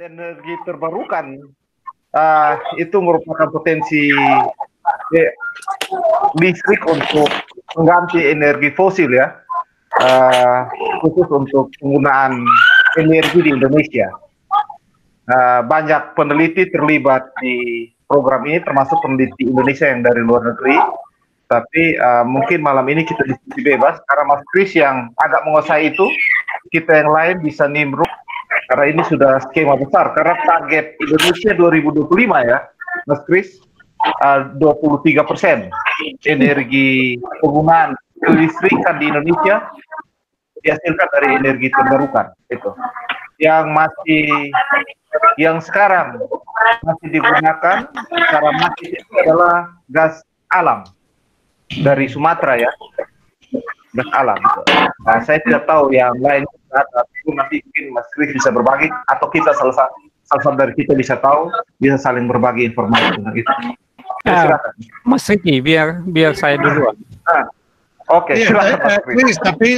Energi terbarukan itu merupakan potensi listrik untuk mengganti energi fosil ya, khusus untuk penggunaan energi di Indonesia. Banyak peneliti terlibat di program ini, termasuk peneliti Indonesia yang dari luar negeri. Tapi mungkin malam ini kita diskusi bebas, karena Mas Chris yang agak menguasai itu, kita yang lain bisa nimbrung. Karena ini sudah skema besar, karena target Indonesia 2025 ya, Mas Chris, 23% energi penggunaan kelistrikan di Indonesia dihasilkan dari energi terbarukan. Itu yang masih, yang sekarang masih digunakan secara masif itu adalah gas alam dari Sumatera ya, gas alam. Nah, saya tidak tahu yang lain. Nanti mungkin Mas Chris bisa berbagi, atau kita salah satu dari kita bisa tahu, bisa saling berbagi informasi tentang itu. Silakan. Mas Riki, biar saya duluan. Oke, silakan Mas Chris. Tapi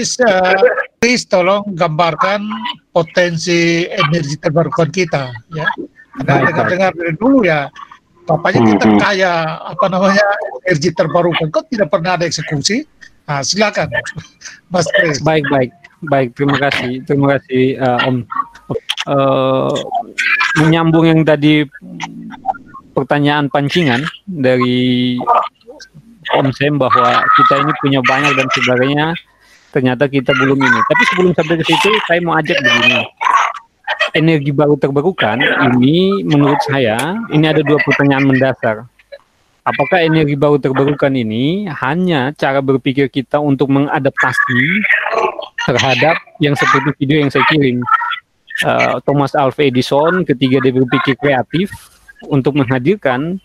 please tolong gambarkan potensi energi terbarukan kita ya. Dengar dari dulu ya, papanya kita kaya apa namanya energi terbarukan, kok tidak pernah ada eksekusi. Nah, silakan Mas Chris. Baik, terima kasih Om. Menyambung yang tadi pertanyaan pancingan dari Om Sem bahwa kita ini punya banyak dan sebagainya, ternyata kita belum ini. Tapi sebelum sampai ke situ, saya mau ajak begini. Energi baru terbarukan ini menurut saya, ini ada dua pertanyaan mendasar. Apakah energi baru terbarukan ini hanya cara berpikir kita untuk mengadaptasi terhadap yang seperti video yang saya kirim, Thomas Alva Edison ketika dia berpikir kreatif untuk menghadirkan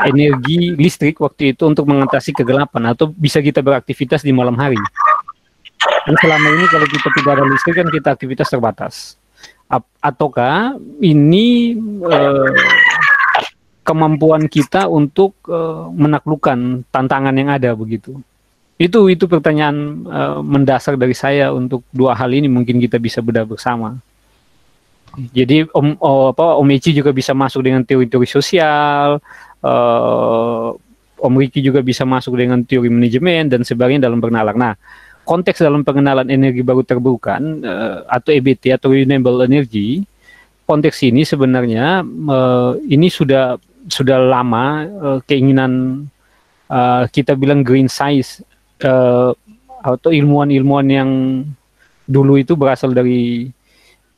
energi listrik waktu itu untuk mengatasi kegelapan atau bisa kita beraktivitas di malam hari. Dan selama ini kalau kita tidak ada listrik kan kita aktivitas terbatas. Ataukah ini kemampuan kita untuk menaklukkan tantangan yang ada begitu. Itu pertanyaan mendasar dari saya untuk dua hal ini, mungkin kita bisa bedah bersama. Jadi Om Eci juga bisa masuk dengan teori-teori sosial, Om Riki juga bisa masuk dengan teori manajemen dan sebagainya dalam perkenalan. Nah, konteks dalam pengenalan energi baru terbarukan atau EBT atau renewable energy, konteks ini sebenarnya ini sudah lama keinginan kita bilang green science. Atau ilmuwan-ilmuwan yang dulu itu berasal dari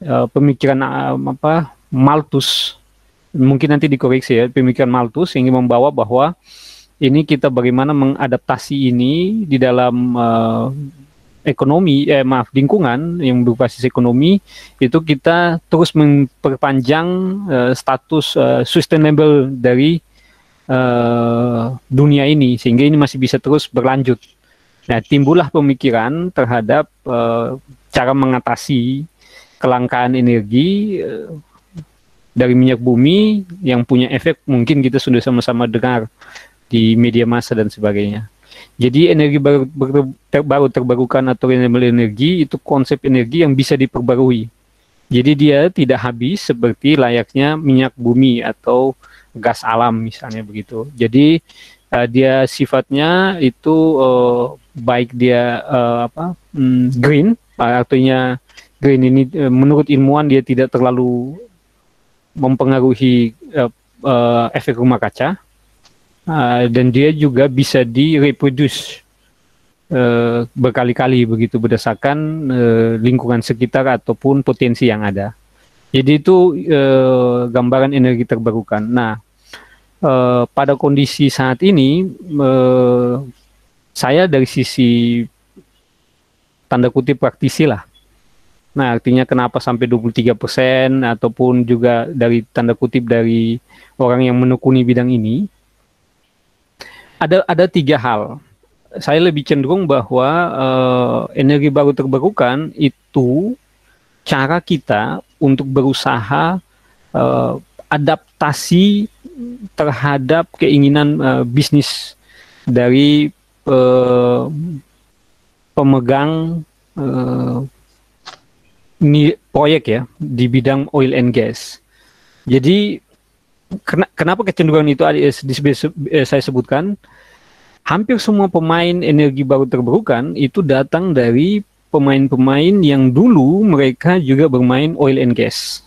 pemikiran apa Malthus, mungkin nanti dikoreksi ya, pemikiran Malthus yang membawa bahwa ini kita bagaimana mengadaptasi ini di dalam lingkungan yang berbasis ekonomi, itu kita terus memperpanjang status sustainable dari dunia ini, sehingga ini masih bisa terus berlanjut. Nah, timbullah pemikiran terhadap cara mengatasi kelangkaan energi dari minyak bumi yang punya efek mungkin kita sudah sama-sama dengar di media massa dan sebagainya. Jadi energi baru terbarukan atau renewable energy itu konsep energi yang bisa diperbarui. Jadi dia tidak habis seperti layaknya minyak bumi atau gas alam misalnya begitu. Jadi dia sifatnya itu baik dia green, artinya green ini menurut ilmuwan dia tidak terlalu mempengaruhi efek rumah kaca, dan dia juga bisa direproduce berkali-kali begitu berdasarkan lingkungan sekitar ataupun potensi yang ada. Jadi itu gambaran energi terbarukan. Nah, pada kondisi saat ini, saya dari sisi tanda kutip praktisi lah. Nah, artinya kenapa sampai 23% ataupun juga dari tanda kutip dari orang yang menekuni bidang ini. Ada tiga hal. Saya lebih cenderung bahwa energi baru terbarukan itu cara kita untuk berusaha adaptasi terhadap keinginan bisnis dari pemegang proyek ya di bidang oil and gas. Jadi kenapa kecenderungan itu saya sebutkan, hampir semua pemain energi baru terbarukan itu datang dari pemain-pemain yang dulu mereka juga bermain oil and gas.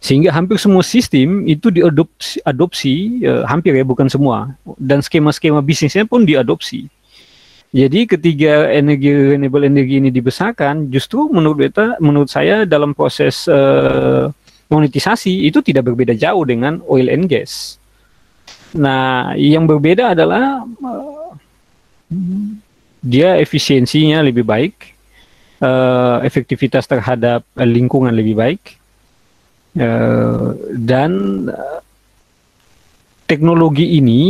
Sehingga hampir semua sistem itu diadopsi, hampir ya, bukan semua, dan skema-skema bisnisnya pun diadopsi. Jadi ketiga energi renewable energi ini dibesarkan, justru menurut saya dalam proses monetisasi itu tidak berbeda jauh dengan oil and gas. Nah, yang berbeda adalah dia efisiensinya lebih baik, efektivitas terhadap lingkungan lebih baik, dan teknologi ini,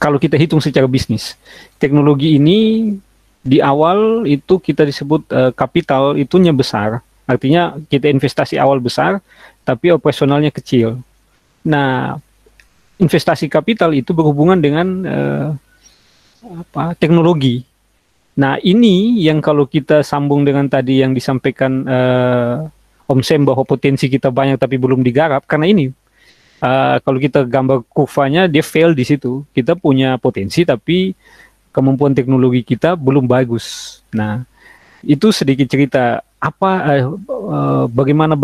kalau kita hitung secara bisnis, teknologi ini di awal itu kita disebut kapital itunya besar. Artinya kita investasi awal besar, tapi operasionalnya kecil. Nah, investasi kapital itu berhubungan dengan teknologi. Nah, ini yang kalau kita sambung dengan tadi yang disampaikan Om Sem, bahwa potensi kita banyak tapi belum digarap, karena ini. Kalau kita gambar kurvanya, dia fail di situ. Kita punya potensi tapi kemampuan teknologi kita belum bagus. Nah, itu sedikit cerita apa bagaimana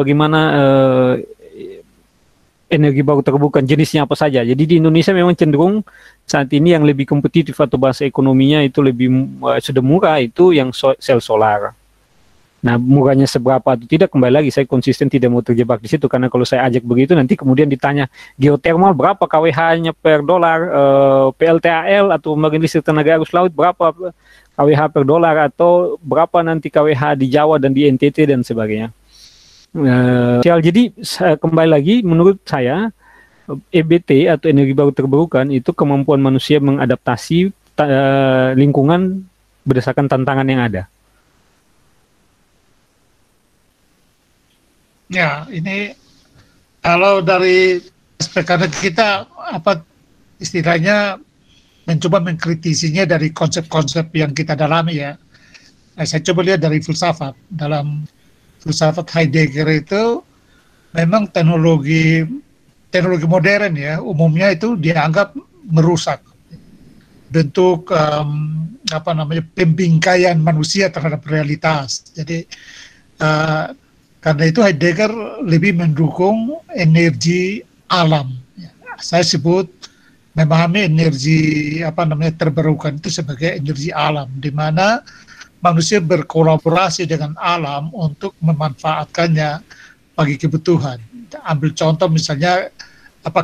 energi baru terbarukan jenisnya apa saja. Jadi di Indonesia memang cenderung saat ini yang lebih kompetitif atau bahasa ekonominya itu lebih sudah murah itu yang sel solar. Nah, murahnya seberapa atau tidak, kembali lagi saya konsisten tidak mau terjebak di situ, karena kalau saya ajak begitu nanti kemudian ditanya geotermal berapa KWH-nya per dolar, PLTAL atau pembangkit listrik tenaga arus laut berapa KWH per dolar, atau berapa nanti KWH di Jawa dan di NTT dan sebagainya. Jadi kembali lagi, menurut saya EBT atau energi baru terbarukan itu kemampuan manusia mengadaptasi lingkungan berdasarkan tantangan yang ada. Ya, ini kalau dari SKK kita apa istilahnya mencoba mengkritisinya dari konsep-konsep yang kita dalami ya. Nah, saya coba lihat dari filsafat. Dalam filsafat Heidegger itu memang teknologi modern ya, umumnya itu dianggap merusak bentuk pembingkaian manusia terhadap realitas. Jadi karena itu Heidegger lebih mendukung energi alam. Saya sebut memahami energi terbarukan itu sebagai energi alam, di mana manusia berkolaborasi dengan alam untuk memanfaatkannya bagi kebutuhan. Ambil contoh misalnya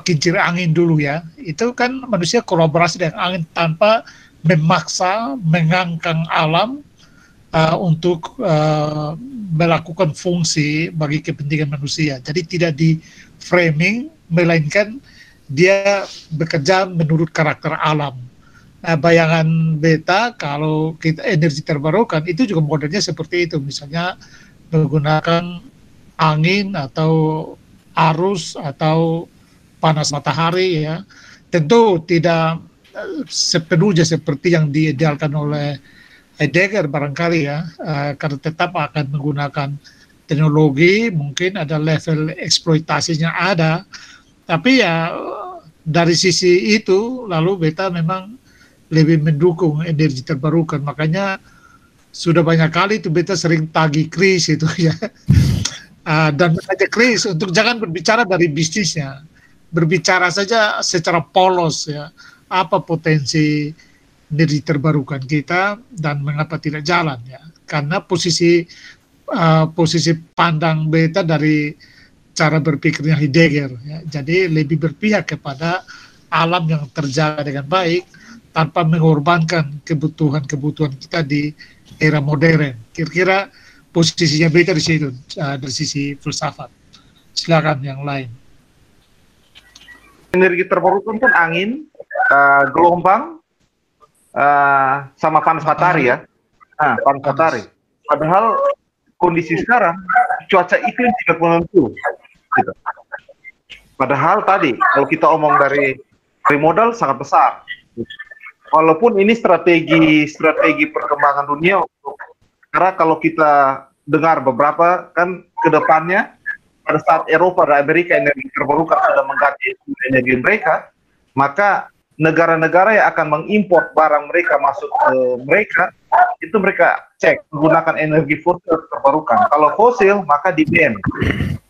kincir angin dulu ya. Itu kan manusia kolaborasi dengan angin tanpa memaksa mengangkang alam untuk melakukan fungsi bagi kepentingan manusia. Jadi tidak di framing, melainkan dia bekerja menurut karakter alam. Nah, bayangan beta kalau kita energi terbarukan itu juga modelnya seperti itu, misalnya menggunakan angin atau arus atau panas matahari ya. Tentu tidak sepenuhnya seperti yang diidealkan oleh Heidegger barangkali ya, karena tetap akan menggunakan teknologi, mungkin ada level eksploitasinya ada, tapi ya dari sisi itu lalu beta memang lebih mendukung energi terbarukan. Makanya sudah banyak kali itu beta sering tagih Chris itu ya, dan mengajak Chris untuk jangan berbicara dari bisnisnya, berbicara saja secara polos ya, apa potensi energi terbarukan kita dan mengapa tidak jalan ya, karena posisi pandang beta dari cara berpikirnya Heidegger ya. Jadi lebih berpihak kepada alam yang terjaga dengan baik tanpa mengorbankan kebutuhan kita di era modern. Kira-kira posisinya beta di situ dari sisi filsafat. Silakan yang lain. Energi terbarukan kan angin, gelombang, sama panas matahari ya, panas matahari. Padahal kondisi sekarang cuaca iklim tidak menentu. Gitu. Padahal tadi kalau kita omong dari modal sangat besar. Gitu. Walaupun ini strategi perkembangan dunia, karena kalau kita dengar beberapa kan kedepannya pada saat Eropa dan Amerika energi terbarukan sudah mengganti energi mereka, maka negara-negara yang akan mengimpor barang mereka masuk ke mereka, itu mereka cek menggunakan energi fosil terbarukan. Kalau fosil maka di ban.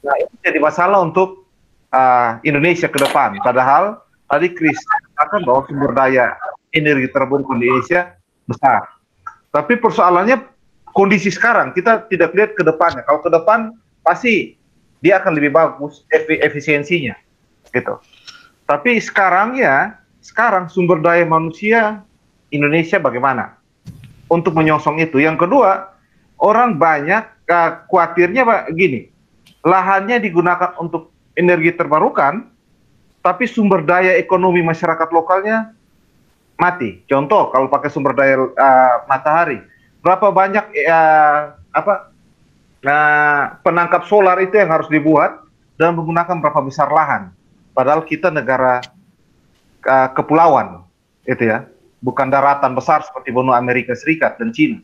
Nah, itu jadi masalah untuk Indonesia ke depan. Padahal tadi Chris katakan bahwa sumber daya energi terbarukan di Indonesia besar. Tapi persoalannya kondisi sekarang kita tidak lihat ke depannya. Kalau ke depan pasti dia akan lebih bagus efisiensinya, gitu. Tapi sekarang ya, sekarang sumber daya manusia Indonesia bagaimana untuk menyongsong itu. Yang kedua, orang banyak khawatirnya gini, lahannya digunakan untuk energi terbarukan, tapi sumber daya ekonomi masyarakat lokalnya mati. Contoh, kalau pakai sumber daya matahari, berapa banyak penangkap solar itu yang harus dibuat dan menggunakan berapa besar lahan. Padahal kita negara kepulauan, itu ya. Bukan daratan besar seperti benua Amerika Serikat dan Cina.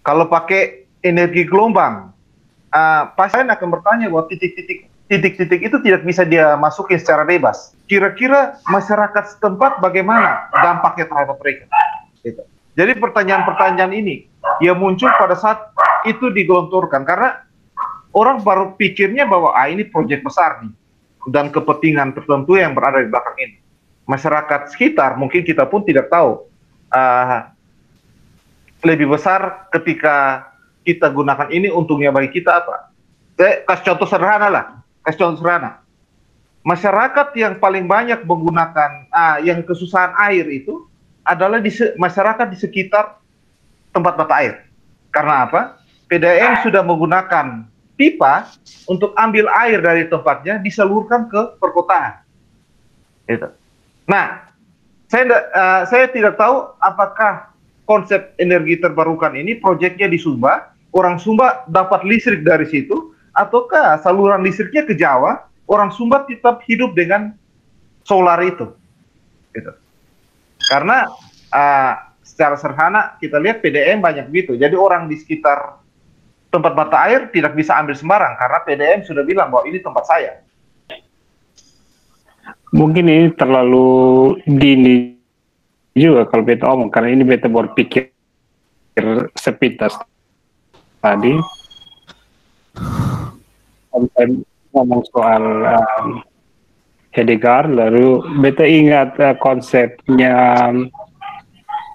Kalau pakai energi gelombang, pasien akan bertanya bahwa titik-titik itu tidak bisa dia masukin secara bebas. Kira-kira masyarakat setempat bagaimana dampaknya terhadap mereka? Gitu. Jadi pertanyaan-pertanyaan ini ya muncul pada saat itu digelontorkan karena orang baru pikirnya bahwa ini proyek besar nih dan kepentingan tertentu yang berada di belakang ini. Masyarakat sekitar mungkin kita pun tidak tahu lebih besar ketika kita gunakan ini untungnya bagi kita apa. Kasih contoh sederhana lah, masyarakat yang paling banyak menggunakan yang kesusahan air itu adalah di masyarakat di sekitar tempat mata air. Karena apa? PDAM sudah menggunakan pipa untuk ambil air dari tempatnya disalurkan ke perkotaan. Itu. Nah, saya tidak tahu apakah konsep energi terbarukan ini proyeknya di Sumba, orang Sumba dapat listrik dari situ, ataukah saluran listriknya ke Jawa, orang Sumba tetap hidup dengan solar itu. Gitu. Karena secara sederhana kita lihat PDM banyak gitu, jadi orang di sekitar tempat mata air tidak bisa ambil sembarang, karena PDM sudah bilang bahwa ini tempat saya. Mungkin ini terlalu dini juga kalau beta omong, karena ini beta berpikir sepintas tadi. Ngomong soal Heidegger, lalu beta ingat konsepnya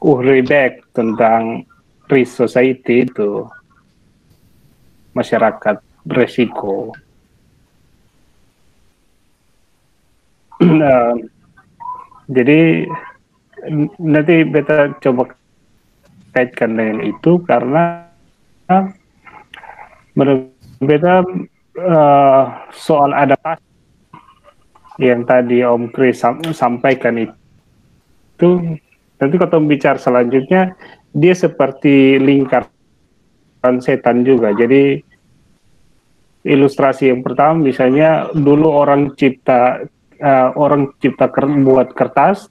Ulrich Beck tentang risk society itu, masyarakat beresiko. Jadi nanti beta coba kaitkan dengan itu karena menurut beta soal adaptasi yang tadi Om Chris sampaikan itu nanti kalau bicara selanjutnya dia seperti lingkaran setan juga. Jadi ilustrasi yang pertama misalnya dulu orang cipta buat kertas,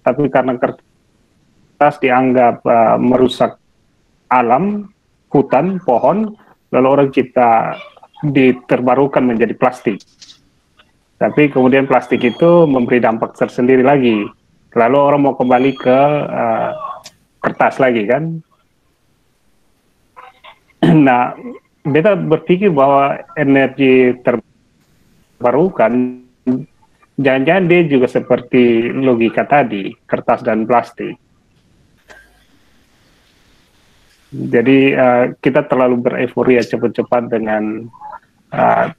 tapi karena kertas dianggap merusak alam, hutan, pohon, lalu orang cipta diterbarukan menjadi plastik. Tapi kemudian plastik itu memberi dampak tersendiri lagi. Lalu orang mau kembali ke kertas lagi kan. Nah, beta berpikir bahwa energi terbarukan jangan-jangan dia juga seperti logika tadi, kertas dan plastik. Jadi kita terlalu bereforia cepat-cepat dengan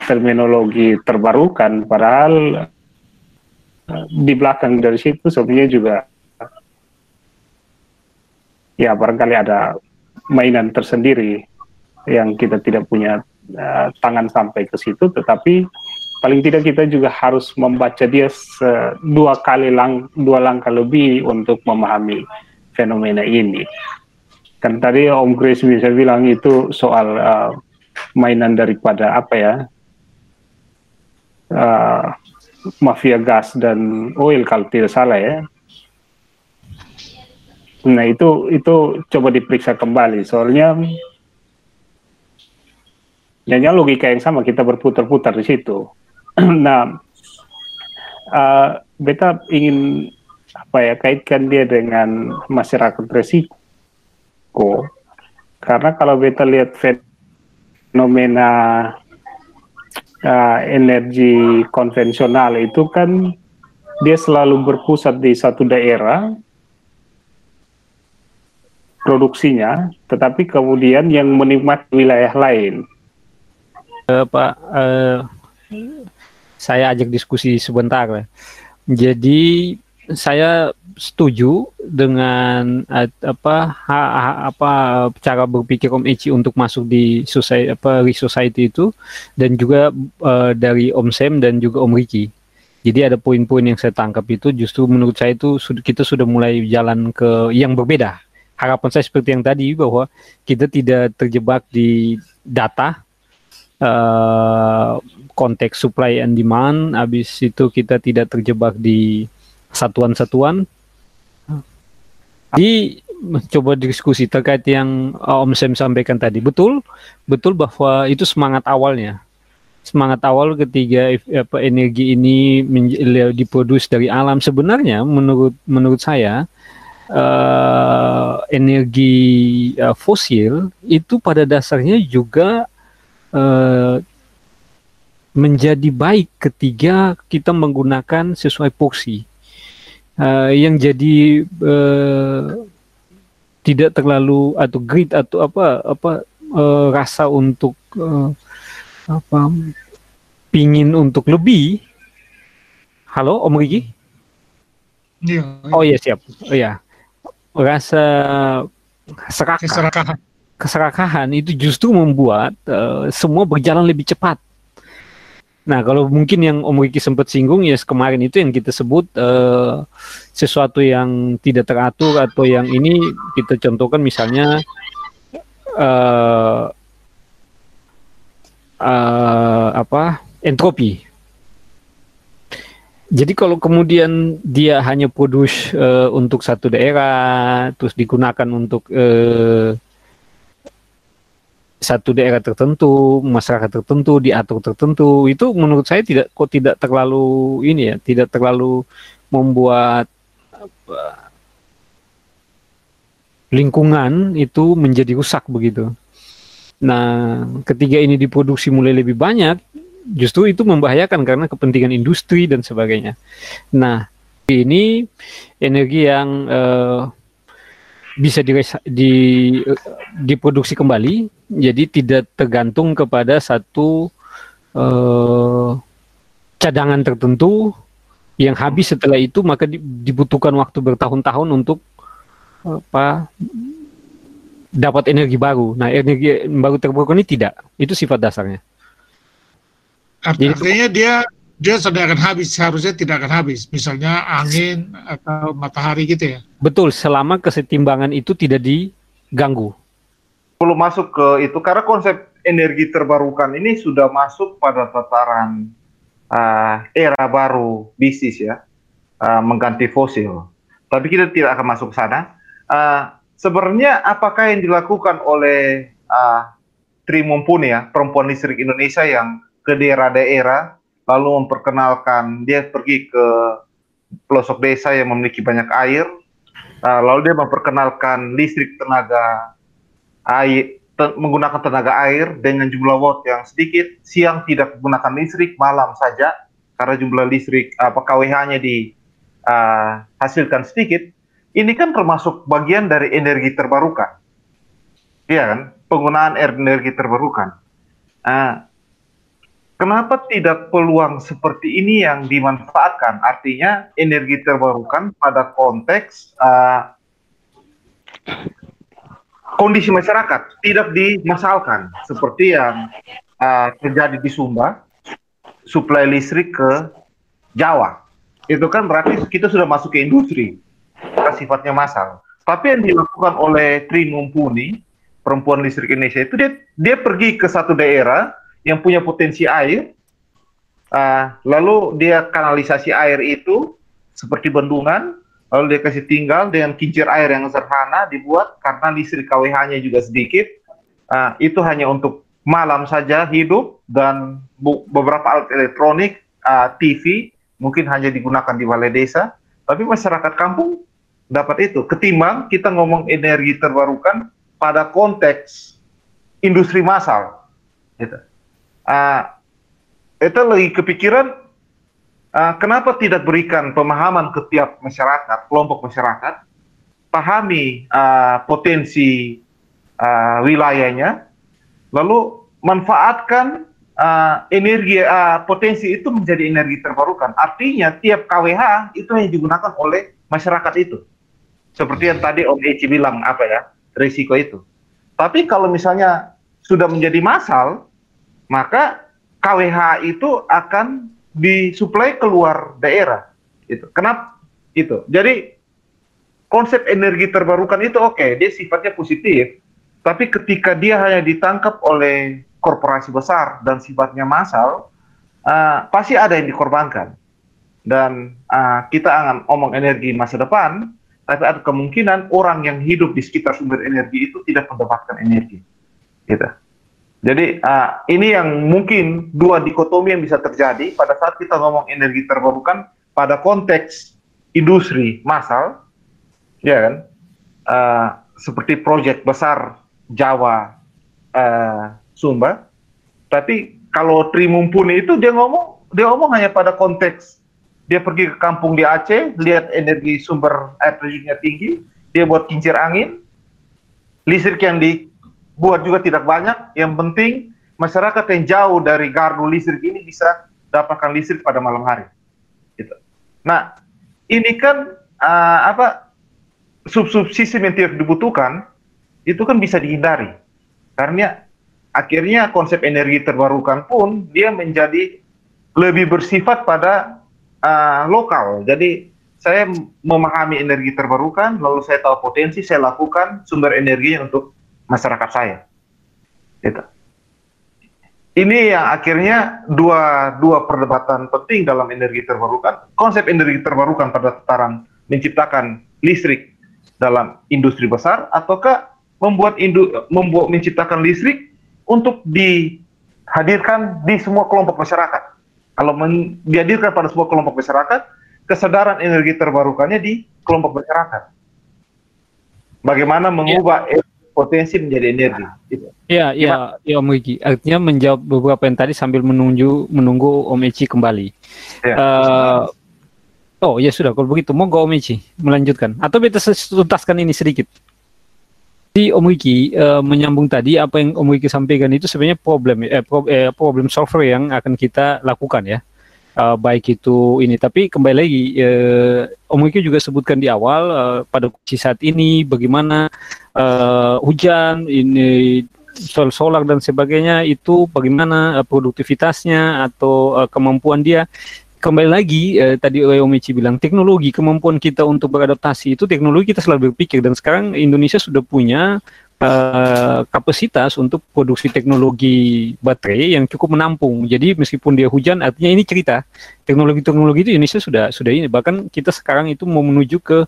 terminologi terbarukan, padahal di belakang dari situ sebenarnya juga ya barangkali ada mainan tersendiri yang kita tidak punya tangan sampai ke situ, tetapi paling tidak kita juga harus membaca dia dua langkah lebih untuk memahami fenomena ini. Kan tadi Om Chris bisa bilang itu soal mainan daripada apa ya, mafia gas dan oil kalau tidak salah ya. Nah itu coba diperiksa kembali, soalnya Jadinya logika yang sama, kita berputar-putar di situ. Nah, beta ingin kaitkan dia dengan masyarakat resiko, karena kalau beta lihat fenomena energi konvensional itu kan dia selalu berpusat di satu daerah produksinya, tetapi kemudian yang menikmati wilayah lain. Pak, saya ajak diskusi sebentar ya. Jadi saya setuju dengan cara berpikir Om Eci untuk masuk di society, re-society itu, dan juga dari Om Sam dan juga Om Riki. Jadi ada poin-poin yang saya tangkap itu justru menurut saya itu kita sudah mulai jalan ke yang berbeda. Harapan saya seperti yang tadi, bahwa kita tidak terjebak di data, konteks supply and demand, habis itu kita tidak terjebak di satuan-satuan. Jadi coba diskusi terkait yang Om Sam sampaikan tadi. Betul bahwa itu semangat awalnya. Semangat awal ketiga energi ini diproduksi dari alam. Sebenarnya menurut saya energi fosil itu pada dasarnya juga menjadi baik ketika kita menggunakan sesuai porsi yang jadi tidak terlalu atau greed atau rasa untuk pingin untuk lebih. Halo Om Riki? Ya, ya. Oh ya, siap. Oh ya, rasa keserakahan itu justru membuat semua berjalan lebih cepat. Nah, kalau mungkin yang Om Riki sempat singgung ya kemarin itu yang kita sebut sesuatu yang tidak teratur, atau yang ini kita contohkan misalnya entropi. Jadi kalau kemudian dia hanya produce untuk satu daerah, terus digunakan untuk satu daerah tertentu, masyarakat tertentu, diatur tertentu, itu menurut saya tidak terlalu ini ya, tidak terlalu membuat lingkungan itu menjadi rusak begitu. Nah, ketika ini diproduksi mulai lebih banyak, justru itu membahayakan karena kepentingan industri dan sebagainya. Nah, ini energi yang bisa diproduksi kembali, jadi tidak tergantung kepada satu cadangan tertentu yang habis setelah itu, maka dibutuhkan waktu bertahun-tahun untuk dapat energi baru. Nah, energi baru terbarukan ini tidak, itu sifat dasarnya. Artinya dia sudah akan habis, harusnya tidak akan habis, misalnya angin atau matahari gitu ya? Betul, selama kesetimbangan itu tidak diganggu. Belum masuk ke itu, karena konsep energi terbarukan ini sudah masuk pada tataran era baru bisnis ya, mengganti fosil. Tapi kita tidak akan masuk ke sana. Sebenarnya apakah yang dilakukan oleh Tri Mumpuni ya, Perempuan Listrik Indonesia, yang ke daerah-daerah lalu memperkenalkan, dia pergi ke pelosok desa yang memiliki banyak air, lalu dia memperkenalkan listrik tenaga air, menggunakan tenaga air dengan jumlah watt yang sedikit, siang tidak menggunakan listrik, malam saja, karena jumlah listrik KWH-nya dihasilkan sedikit. Ini kan termasuk bagian dari energi terbarukan, iya kan? Penggunaan energi terbarukan. Kenapa tidak peluang seperti ini yang dimanfaatkan? Artinya energi terbarukan pada konteks kondisi masyarakat, tidak dimasalkan seperti yang terjadi di Sumba, suplai listrik ke Jawa. Itu kan berarti kita sudah masuk ke industri, sifatnya massal. Tapi yang dilakukan oleh Tri Mumpuni, Perempuan Listrik Indonesia, itu dia pergi ke satu daerah yang punya potensi air, lalu dia kanalisasi air itu seperti bendungan, lalu dia kasih tinggal dengan kincir air yang sederhana dibuat, karena listrik KWH-nya juga sedikit, itu hanya untuk malam saja hidup, dan beberapa alat elektronik, TV mungkin hanya digunakan di balai desa, tapi masyarakat kampung dapat itu. Ketimbang kita ngomong energi terbarukan pada konteks industri massal, gitu. Itu lagi kepikiran, kenapa tidak berikan pemahaman ke tiap masyarakat, kelompok masyarakat, pahami potensi wilayahnya, lalu manfaatkan energi, potensi itu menjadi energi terbarukan. Artinya tiap KWH itu yang digunakan oleh masyarakat itu. Seperti yang tadi Om Eci bilang, apa ya, risiko itu. Tapi kalau misalnya sudah menjadi massal, maka KWH itu akan disuplai keluar daerah. Itu kenapa itu? Jadi konsep energi terbarukan itu oke, dia sifatnya positif, tapi ketika dia hanya ditangkap oleh korporasi besar dan sifatnya massal, pasti ada yang dikorbankan. Dan kita akan ngomong energi masa depan, tapi ada kemungkinan orang yang hidup di sekitar sumber energi itu tidak mendapatkan energi, gitu. Jadi ini yang mungkin dua dikotomi yang bisa terjadi pada saat kita ngomong energi terbarukan pada konteks industri massal, ya kan? Seperti proyek besar Jawa, Sumba. Tapi kalau Tri Mumpuni itu dia ngomong hanya pada konteks dia pergi ke kampung di Aceh, lihat energi sumber air terjunnya tinggi, dia buat kincir angin, listrik yang di buat juga tidak banyak, yang penting masyarakat yang jauh dari gardu listrik ini bisa dapatkan listrik pada malam hari, gitu. Nah, ini kan subsistem yang tidak dibutuhkan itu kan bisa dihindari, karena akhirnya konsep energi terbarukan pun dia menjadi lebih bersifat pada lokal. Jadi saya memahami energi terbarukan, lalu saya tahu potensi, saya lakukan sumber energinya untuk masyarakat saya, gitu. Ini yang akhirnya dua perdebatan penting dalam energi terbarukan. Konsep energi terbarukan pada tataran menciptakan listrik dalam industri besar, ataukah membuat menciptakan listrik untuk dihadirkan di semua kelompok masyarakat. Kalau dihadirkan pada semua kelompok masyarakat, kesadaran energi terbarukannya di kelompok masyarakat. Bagaimana mengubah potensi menjadi energi. Iya, Om Eci. Artinya menjawab beberapa yang tadi sambil menunggu Om Eci kembali. Ya. Oh ya sudah, kalau begitu monggo Om Eci melanjutkan. Atau kita tuntaskan ini sedikit. Di Om Eci menyambung tadi apa yang Om Eci sampaikan itu sebenarnya problem solver yang akan kita lakukan, ya. Baik itu ini, tapi kembali lagi Om Eci juga sebutkan di awal pada kondisi saat ini bagaimana hujan ini, solar dan sebagainya itu bagaimana produktivitasnya atau kemampuan dia. Kembali lagi tadi Om Eci bilang teknologi, kemampuan kita untuk beradaptasi itu teknologi, kita selalu berpikir, dan sekarang Indonesia sudah punya kapasitas untuk produksi teknologi baterai yang cukup menampung. Jadi meskipun dia hujan, artinya ini cerita teknologi-teknologi itu Indonesia sudah ini. Bahkan kita sekarang itu mau menuju ke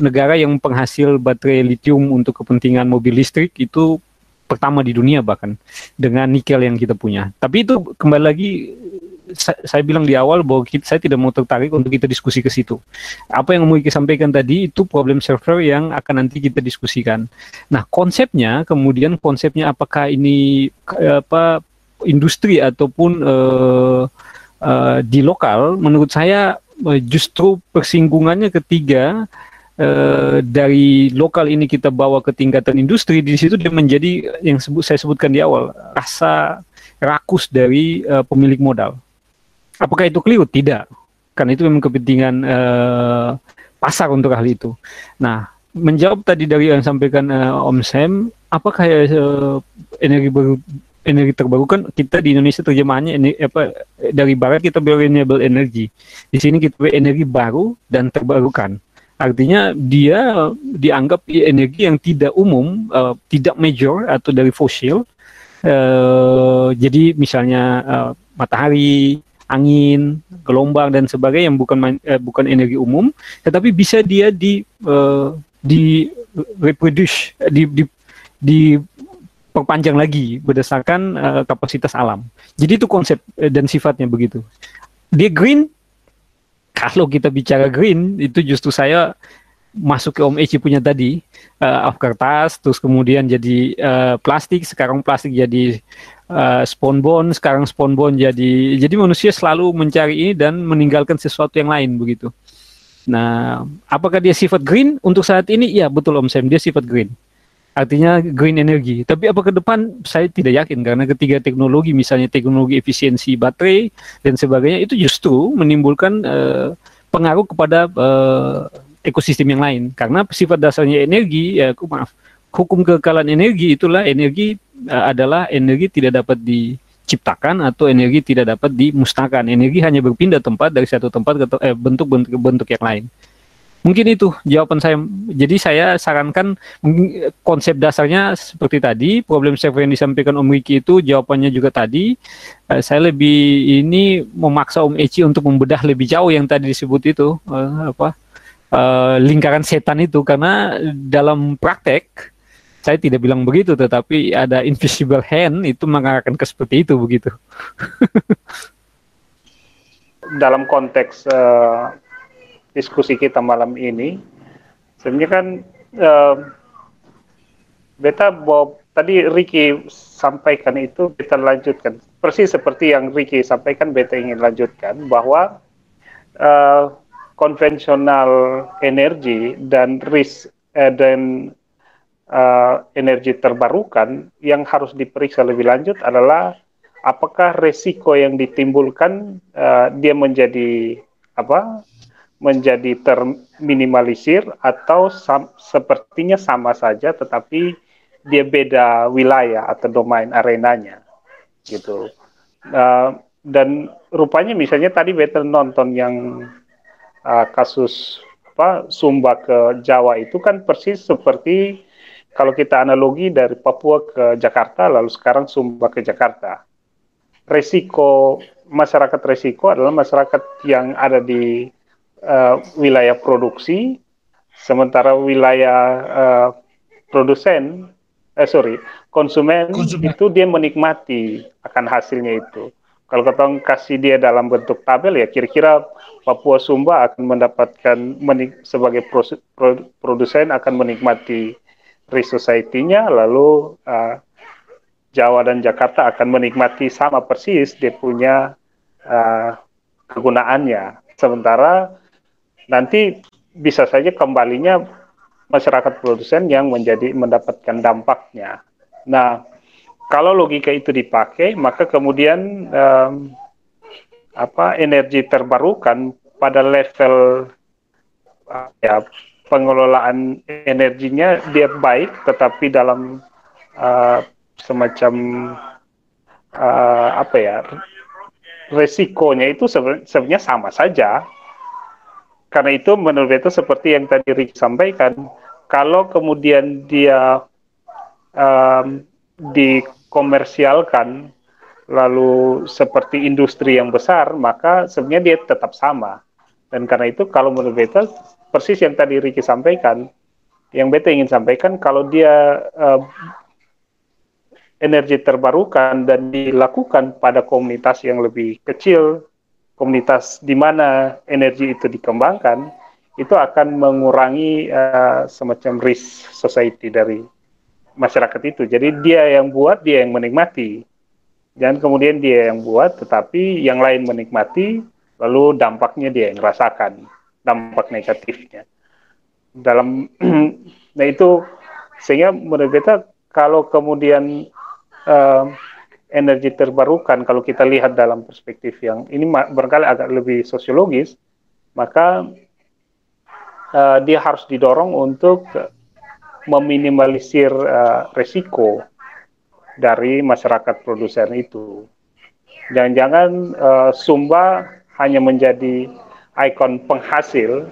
negara yang penghasil baterai litium untuk kepentingan mobil listrik itu pertama di dunia, bahkan dengan nikel yang kita punya. Tapi itu kembali lagi saya bilang di awal bahwa saya tidak mau tertarik untuk kita diskusi ke situ. Apa yang mau kita sampaikan tadi itu problem solver yang akan nanti kita diskusikan. Nah, konsepnya apakah ini industri ataupun di lokal, menurut saya justru persinggungannya ketiga dari lokal ini kita bawa ke tingkatan industri, di situ dia menjadi yang saya sebutkan di awal, rasa rakus dari pemilik modal. Apakah itu keliru? Tidak, karena itu memang kepentingan pasar untuk hal itu. Nah, menjawab tadi dari yang sampaikan Om Sam, apakah energi terbarukan, kita di Indonesia terjemahannya dari barat kita bilang renewable energy, di sini kita bilang energi baru dan terbarukan. Artinya dia dianggap energi yang tidak umum, tidak major atau dari fosil. Jadi misalnya matahari, angin, gelombang dan sebagainya yang bukan energi umum, tetapi bisa dia di reproduce, di perpanjang lagi berdasarkan kapasitas alam. Jadi itu konsep dan sifatnya begitu. Dia green, kalau kita bicara green, itu justru saya masuk ke Om Eci punya tadi, kertas, terus kemudian jadi plastik, sekarang plastik jadi sponbon, sekarang sponbon jadi manusia selalu mencari ini dan meninggalkan sesuatu yang lain begitu. Nah, apakah dia sifat green? Untuk saat ini, ya betul Om Sam, dia sifat green. Artinya green energy, tapi apa ke depan saya tidak yakin, karena ketiga teknologi, misalnya teknologi efisiensi baterai dan sebagainya, itu justru menimbulkan pengaruh kepada ekosistem yang lain, karena sifat dasarnya energi, ya maaf, hukum kekekalan energi itulah energi adalah energi tidak dapat diciptakan atau energi tidak dapat dimusnahkan, energi hanya berpindah tempat dari satu tempat ke bentuk-bentuk yang lain. Mungkin itu jawaban saya. Jadi saya sarankan konsep dasarnya seperti tadi, problem solver yang disampaikan Om Riki itu jawabannya juga tadi. Saya lebih ini memaksa Om Eci untuk membedah lebih jauh yang tadi disebut itu lingkaran setan itu, karena dalam praktek saya tidak bilang begitu, tetapi ada invisible hand itu mengarahkan ke seperti itu begitu. Dalam konteks diskusi kita malam ini, sebenarnya kan beta Bob tadi Riki sampaikan itu kita lanjutkan persis seperti yang Riki sampaikan, beta ingin lanjutkan bahwa konvensional energi dan risk dan energi terbarukan yang harus diperiksa lebih lanjut adalah apakah resiko yang ditimbulkan dia menjadi apa? Menjadi terminimalisir atau sepertinya sama saja tetapi dia beda wilayah atau domain arenanya gitu. Dan rupanya misalnya tadi beta nonton yang kasus apa Sumba ke Jawa itu kan persis seperti kalau kita analogi dari Papua ke Jakarta lalu sekarang Sumba ke Jakarta. Resiko masyarakat resiko adalah masyarakat yang ada di wilayah produksi, sementara wilayah konsumen itu dia menikmati akan hasilnya itu. Kalau kita kasih dia dalam bentuk tabel ya kira-kira Papua Sumba akan mendapatkan sebagai produsen akan menikmati risk society-nya, lalu Jawa dan Jakarta akan menikmati sama persis dia punya kegunaannya. Sementara nanti bisa saja kembalinya masyarakat produsen yang mendapatkan dampaknya. Nah, kalau logika itu dipakai, maka kemudian energi terbarukan pada level pengelolaan energinya dia baik, tetapi dalam semacam resikonya itu sebenarnya sama saja. Karena itu menurut itu seperti yang tadi Rick sampaikan, kalau kemudian dia dikomersialkan lalu seperti industri yang besar, maka sebenarnya dia tetap sama. Dan karena itu kalau menurut beta persis yang tadi Ricky sampaikan, yang beta ingin sampaikan kalau dia energi terbarukan dan dilakukan pada komunitas yang lebih kecil, komunitas di mana energi itu dikembangkan, itu akan mengurangi semacam risk society dari masyarakat itu. Jadi dia yang buat, dia yang menikmati. Jangan kemudian dia yang buat, tetapi yang lain menikmati, lalu dampaknya dia yang rasakan. Dampak negatifnya dalam nah itu sehingga menurut kita kalau kemudian energi terbarukan kalau kita lihat dalam perspektif yang ini barangkali agak lebih sosiologis, maka dia harus didorong untuk meminimalisir resiko dari masyarakat produsen itu. Jangan-jangan Sumba hanya menjadi ikon penghasil,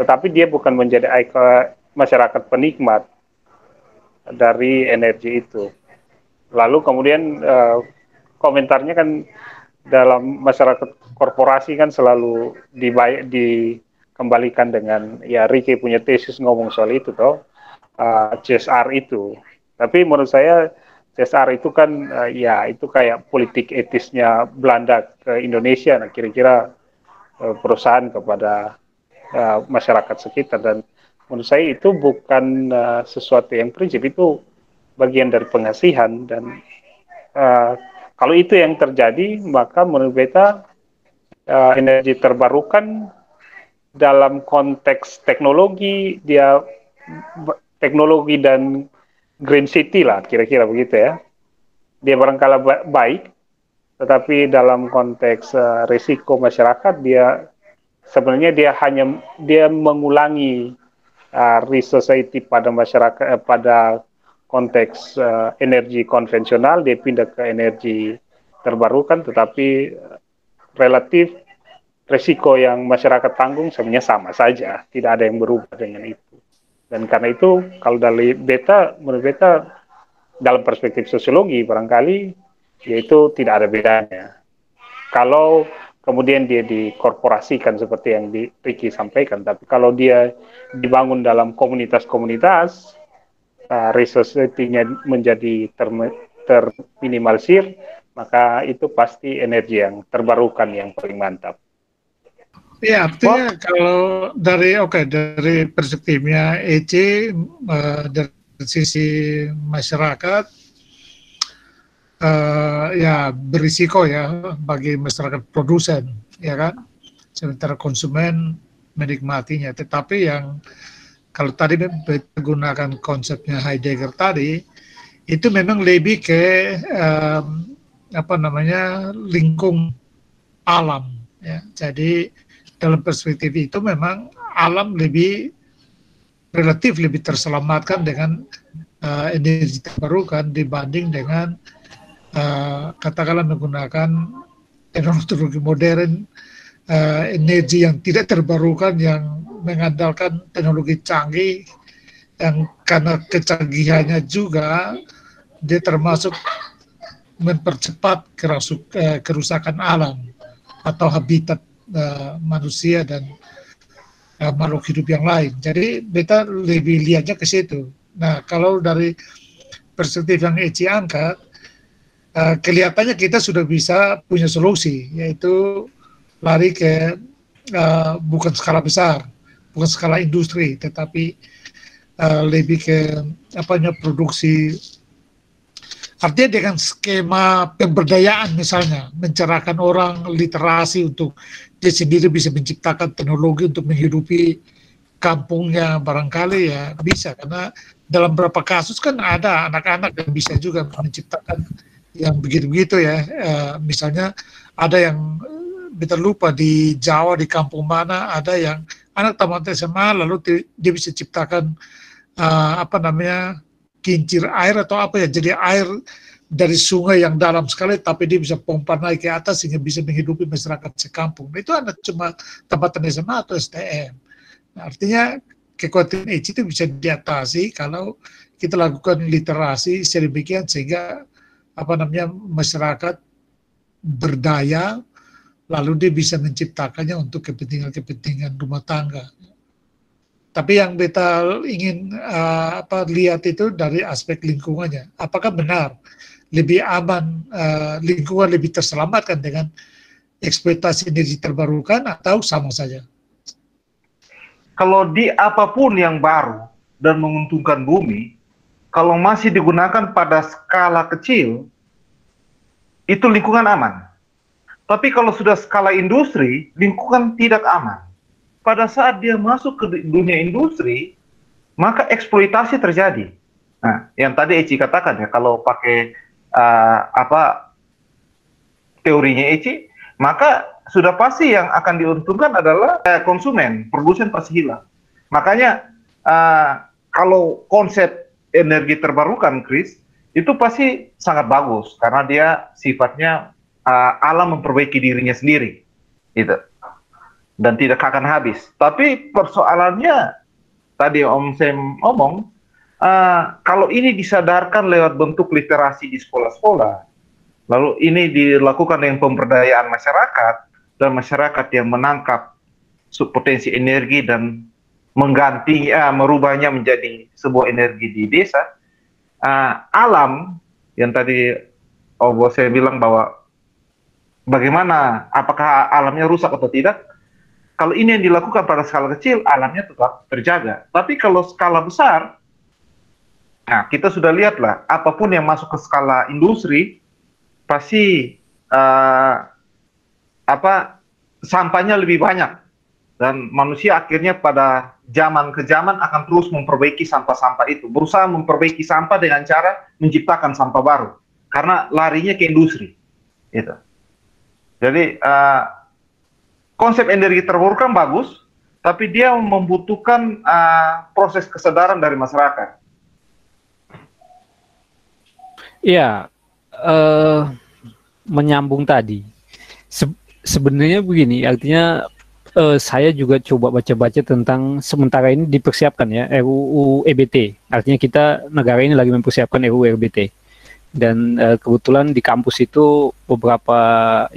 tetapi dia bukan menjadi ikon masyarakat penikmat dari energi itu. Lalu kemudian komentarnya kan dalam masyarakat korporasi kan selalu dikembalikan dengan ya Ricky punya tesis ngomong soal itu toh CSR itu. Tapi menurut saya Sesar itu kan ya itu kayak politik etisnya Belanda ke Indonesia, nah kira-kira perusahaan kepada masyarakat sekitar. Dan menurut saya itu bukan sesuatu yang prinsip, itu bagian dari pengasihan. Dan kalau itu yang terjadi, maka menurut beta energi terbarukan dalam konteks teknologi, dia teknologi dan Green City lah, kira-kira begitu ya. Dia barangkala baik, tetapi dalam konteks risiko masyarakat, dia sebenarnya dia mengulangi risk society pada masyarakat, pada konteks energi konvensional, dia pindah ke energi terbarukan, tetapi relatif risiko yang masyarakat tanggung sebenarnya sama saja, tidak ada yang berubah dengan itu. Dan karena itu, kalau dari beta, menurut beta, dalam perspektif sosiologi barangkali, yaitu tidak ada bedanya. Kalau kemudian dia dikorporasikan seperti yang Ricky sampaikan, tapi kalau dia dibangun dalam komunitas-komunitas, resource-nya menjadi terminimalisir, maka itu pasti energi yang terbarukan yang paling mantap. Ya, artinya kalau dari dari perspektifnya EC dari sisi masyarakat ya berisiko ya bagi masyarakat produsen, ya kan, sementara konsumen menikmatinya. Tetapi yang kalau tadi menggunakan konsepnya Heidegger tadi itu memang lebih ke apa namanya lingkung alam ya. Jadi dalam perspektif itu memang alam lebih relatif lebih terselamatkan dengan energi terbarukan dibanding dengan katakanlah menggunakan teknologi modern, energi yang tidak terbarukan yang mengandalkan teknologi canggih yang karena kecanggihannya juga dia termasuk mempercepat kerusakan alam atau habitat manusia dan makhluk hidup yang lain. Jadi beta lebih lihatnya ke situ. Nah, kalau dari perspektif yang Eci angkat, kelihatannya kita sudah bisa punya solusi, yaitu lari ke bukan skala besar, bukan skala industri, tetapi lebih ke apanya produksi. Artinya dengan skema pemberdayaan misalnya, mencerahkan orang literasi untuk dia sendiri bisa menciptakan teknologi untuk menghidupi kampungnya barangkali ya bisa. Karena dalam beberapa kasus kan ada anak-anak yang bisa juga menciptakan yang begitu-begitu ya. Misalnya ada yang, kita lupa di Jawa, di kampung mana, ada yang anak tamat SMA lalu dia bisa ciptakan apa namanya, kincir air atau apa ya, jadi air dari sungai yang dalam sekali tapi dia bisa pompa naik ke atas sehingga bisa menghidupi masyarakat sekampung. Itu ada cuma tempatan SMA atau STM. Nah, artinya kekuatan EC itu bisa diatasi kalau kita lakukan literasi sedemikian sehingga apa namanya masyarakat berdaya lalu dia bisa menciptakannya untuk kepentingan-kepentingan rumah tangga. Tapi yang beta ingin lihat itu dari aspek lingkungannya. Apakah benar lebih aman, lingkungan lebih terselamatkan dengan eksploitasi energi terbarukan atau sama saja? Kalau di apapun yang baru dan menguntungkan bumi, kalau masih digunakan pada skala kecil, itu lingkungan aman. Tapi kalau sudah skala industri, lingkungan tidak aman. Pada saat dia masuk ke dunia industri, maka eksploitasi terjadi. Nah, yang tadi Eci katakan ya, kalau pakai teorinya Eci, maka sudah pasti yang akan diuntungkan adalah konsumen, produsen pasti hilang. Makanya kalau konsep energi terbarukan, Chris, itu pasti sangat bagus karena dia sifatnya alam memperbaiki dirinya sendiri, gitu. Dan tidak akan habis. Tapi persoalannya tadi Om Sam omong, kalau ini disadarkan lewat bentuk literasi di sekolah-sekolah, lalu ini dilakukan dengan pemberdayaan masyarakat dan masyarakat yang menangkap potensi energi dan merubahnya menjadi sebuah energi di desa, alam yang tadi Obo saya bilang bahwa bagaimana, apakah alamnya rusak atau tidak? Kalau ini yang dilakukan pada skala kecil, alamnya tetap terjaga. Tapi kalau skala besar, nah kita sudah lihatlah, apapun yang masuk ke skala industri, pasti sampahnya lebih banyak. Dan manusia akhirnya pada zaman ke zaman akan terus memperbaiki sampah-sampah itu. Berusaha memperbaiki sampah dengan cara menciptakan sampah baru. Karena larinya ke industri. Gitu. Jadi konsep energi terbarukan bagus, tapi dia membutuhkan proses kesadaran dari masyarakat. Iya, menyambung tadi. Sebenarnya begini, artinya saya juga coba baca-baca tentang sementara ini dipersiapkan ya RUU EBT. Artinya kita negara ini lagi mempersiapkan RUU EBT. Dan kebetulan di kampus itu beberapa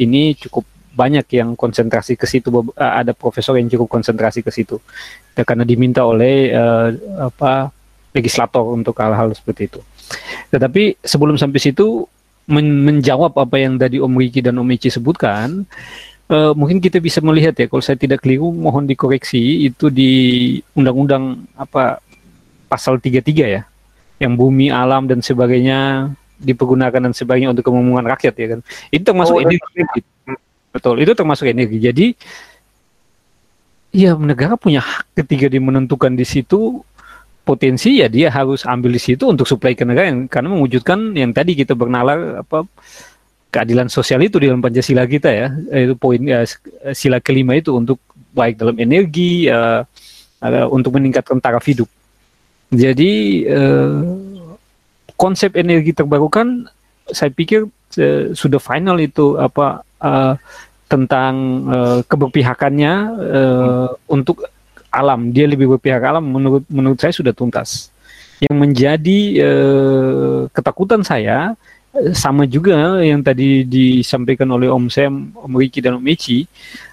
ini cukup banyak yang konsentrasi ke situ. Ada profesor yang cukup konsentrasi ke situ. Ya, karena diminta oleh legislator untuk hal-hal seperti itu. Tetapi sebelum sampai situ menjawab apa yang tadi Om Riki dan Om Ici sebutkan. Mungkin kita bisa melihat ya, kalau saya tidak keliru mohon dikoreksi, itu di undang-undang apa pasal 33 ya, yang bumi, alam dan sebagainya dipergunakan dan sebagainya untuk kemakmuran rakyat ya kan. Itu termasuk energi. Betul, itu termasuk energi. Jadi ya negara punya hak ketika dia menentukan di situ potensi, ya dia harus ambil di situ untuk suplai ke negara yang, karena mewujudkan yang tadi kita bernalar apa keadilan sosial itu di dalam Pancasila kita ya, itu poin sila kelima itu, untuk baik dalam energi untuk meningkatkan taraf hidup. Jadi konsep energi terbarukan saya pikir sudah final itu apa tentang keberpihakannya untuk alam. Dia lebih berpihak alam, menurut saya sudah tuntas. Yang menjadi ketakutan saya sama juga yang tadi disampaikan oleh Om Sam, Om Riki, dan Om Ici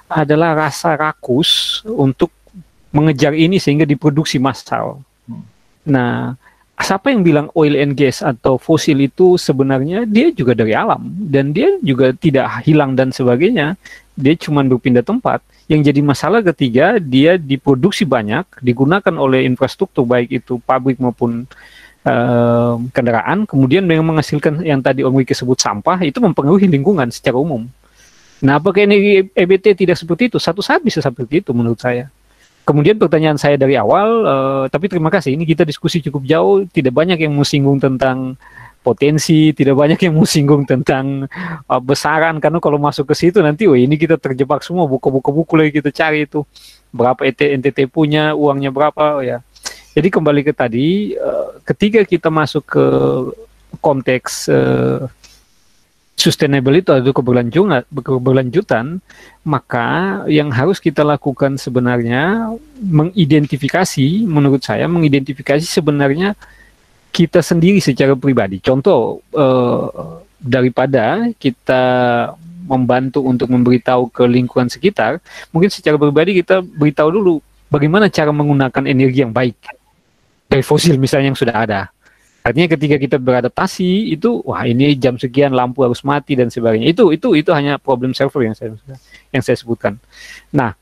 adalah rasa rakus untuk mengejar ini sehingga diproduksi massal. Nah, siapa yang bilang oil and gas atau fosil itu sebenarnya dia juga dari alam dan dia juga tidak hilang dan sebagainya, dia cuma berpindah tempat. Yang jadi masalah ketiga, dia diproduksi banyak, digunakan oleh infrastruktur baik itu pabrik maupun kendaraan, kemudian yang menghasilkan yang tadi Om Wiki sebut sampah, itu mempengaruhi lingkungan secara umum. Nah, apakah energi EBT tidak seperti itu? Satu saat bisa seperti itu menurut saya. Kemudian pertanyaan saya dari awal, tapi terima kasih, ini kita diskusi cukup jauh, tidak banyak yang mau singgung tentang potensi, tidak banyak yang mau singgung tentang besaran, karena kalau masuk ke situ nanti, wah ini kita terjebak semua, buku-buku lagi kita cari itu, berapa NTT punya, uangnya berapa, ya. Jadi kembali ke tadi, ketika kita masuk ke konteks sustainable itu atau keberlanjutan, maka yang harus kita lakukan sebenarnya mengidentifikasi, menurut saya mengidentifikasi sebenarnya kita sendiri secara pribadi. Contoh, daripada kita membantu untuk memberitahu ke lingkungan sekitar, mungkin secara pribadi kita beritahu dulu bagaimana cara menggunakan energi yang baik dari fosil misalnya yang sudah ada. Artinya ketika kita beradaptasi itu, wah ini jam sekian lampu harus mati dan sebagainya. Itu hanya problem solver yang saya sebutkan. Nah,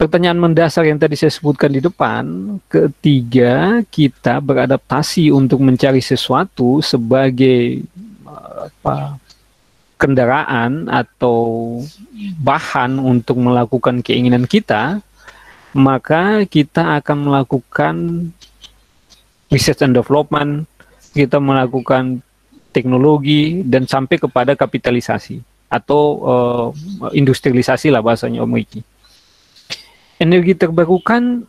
pertanyaan mendasar yang tadi saya sebutkan di depan, ketiga kita beradaptasi untuk mencari sesuatu sebagai apa, kendaraan atau bahan untuk melakukan keinginan kita, maka kita akan melakukan research and development, kita melakukan teknologi, dan sampai kepada kapitalisasi, atau industrialisasi lah bahasanya Om Wiki. Energi terbarukan,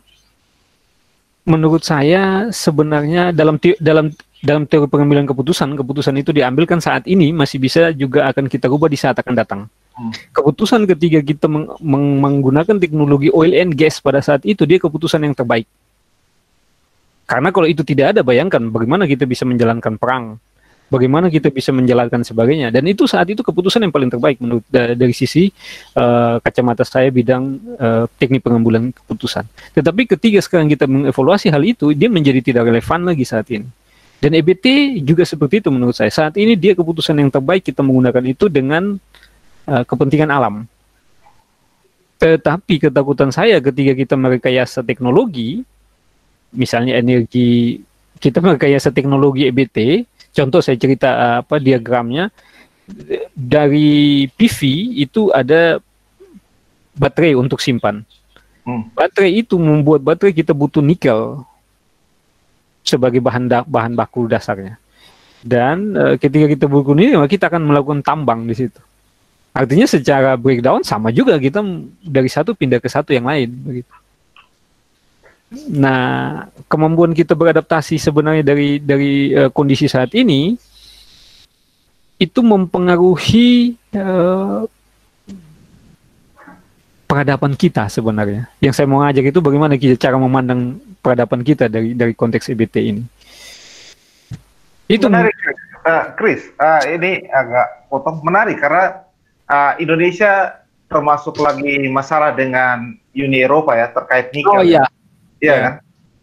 menurut saya sebenarnya dalam teori pengambilan keputusan itu diambilkan saat ini, masih bisa juga akan kita ubah di saat akan datang. Keputusan ketika kita menggunakan teknologi oil and gas pada saat itu, dia keputusan yang terbaik. Karena kalau itu tidak ada, bayangkan bagaimana kita bisa menjalankan perang, bagaimana kita bisa menjalankan sebagainya. Dan itu saat itu keputusan yang paling terbaik menurut dari sisi kacamata saya bidang teknik pengambilan keputusan. Tetapi ketika sekarang kita mengevaluasi hal itu, dia menjadi tidak relevan lagi saat ini. Dan EBT juga seperti itu menurut saya. Saat ini dia keputusan yang terbaik kita menggunakan itu dengan kepentingan alam. Tetapi ketakutan saya ketika kita merekayasa teknologi, misalnya energi, kita merekayasa teknologi EBT, contoh saya cerita apa diagramnya, dari PV itu ada baterai untuk simpan. Baterai itu membuat baterai kita butuh nikel sebagai bahan baku dasarnya. Dan ketika kita butuh nikel, kita akan melakukan tambang di situ. Artinya secara breakdown sama juga kita dari satu pindah ke satu yang lain. Begitu. Nah, kemampuan kita beradaptasi sebenarnya dari kondisi saat ini itu mempengaruhi peradaban kita sebenarnya. Yang saya mau ngajak itu bagaimana kita cara memandang peradaban kita dari konteks EBT ini. Itu menarik, Chris. Ini agak potong, menarik karena Indonesia termasuk lagi masalah dengan Uni Eropa ya terkait nikel. Oh iya. Iya kan?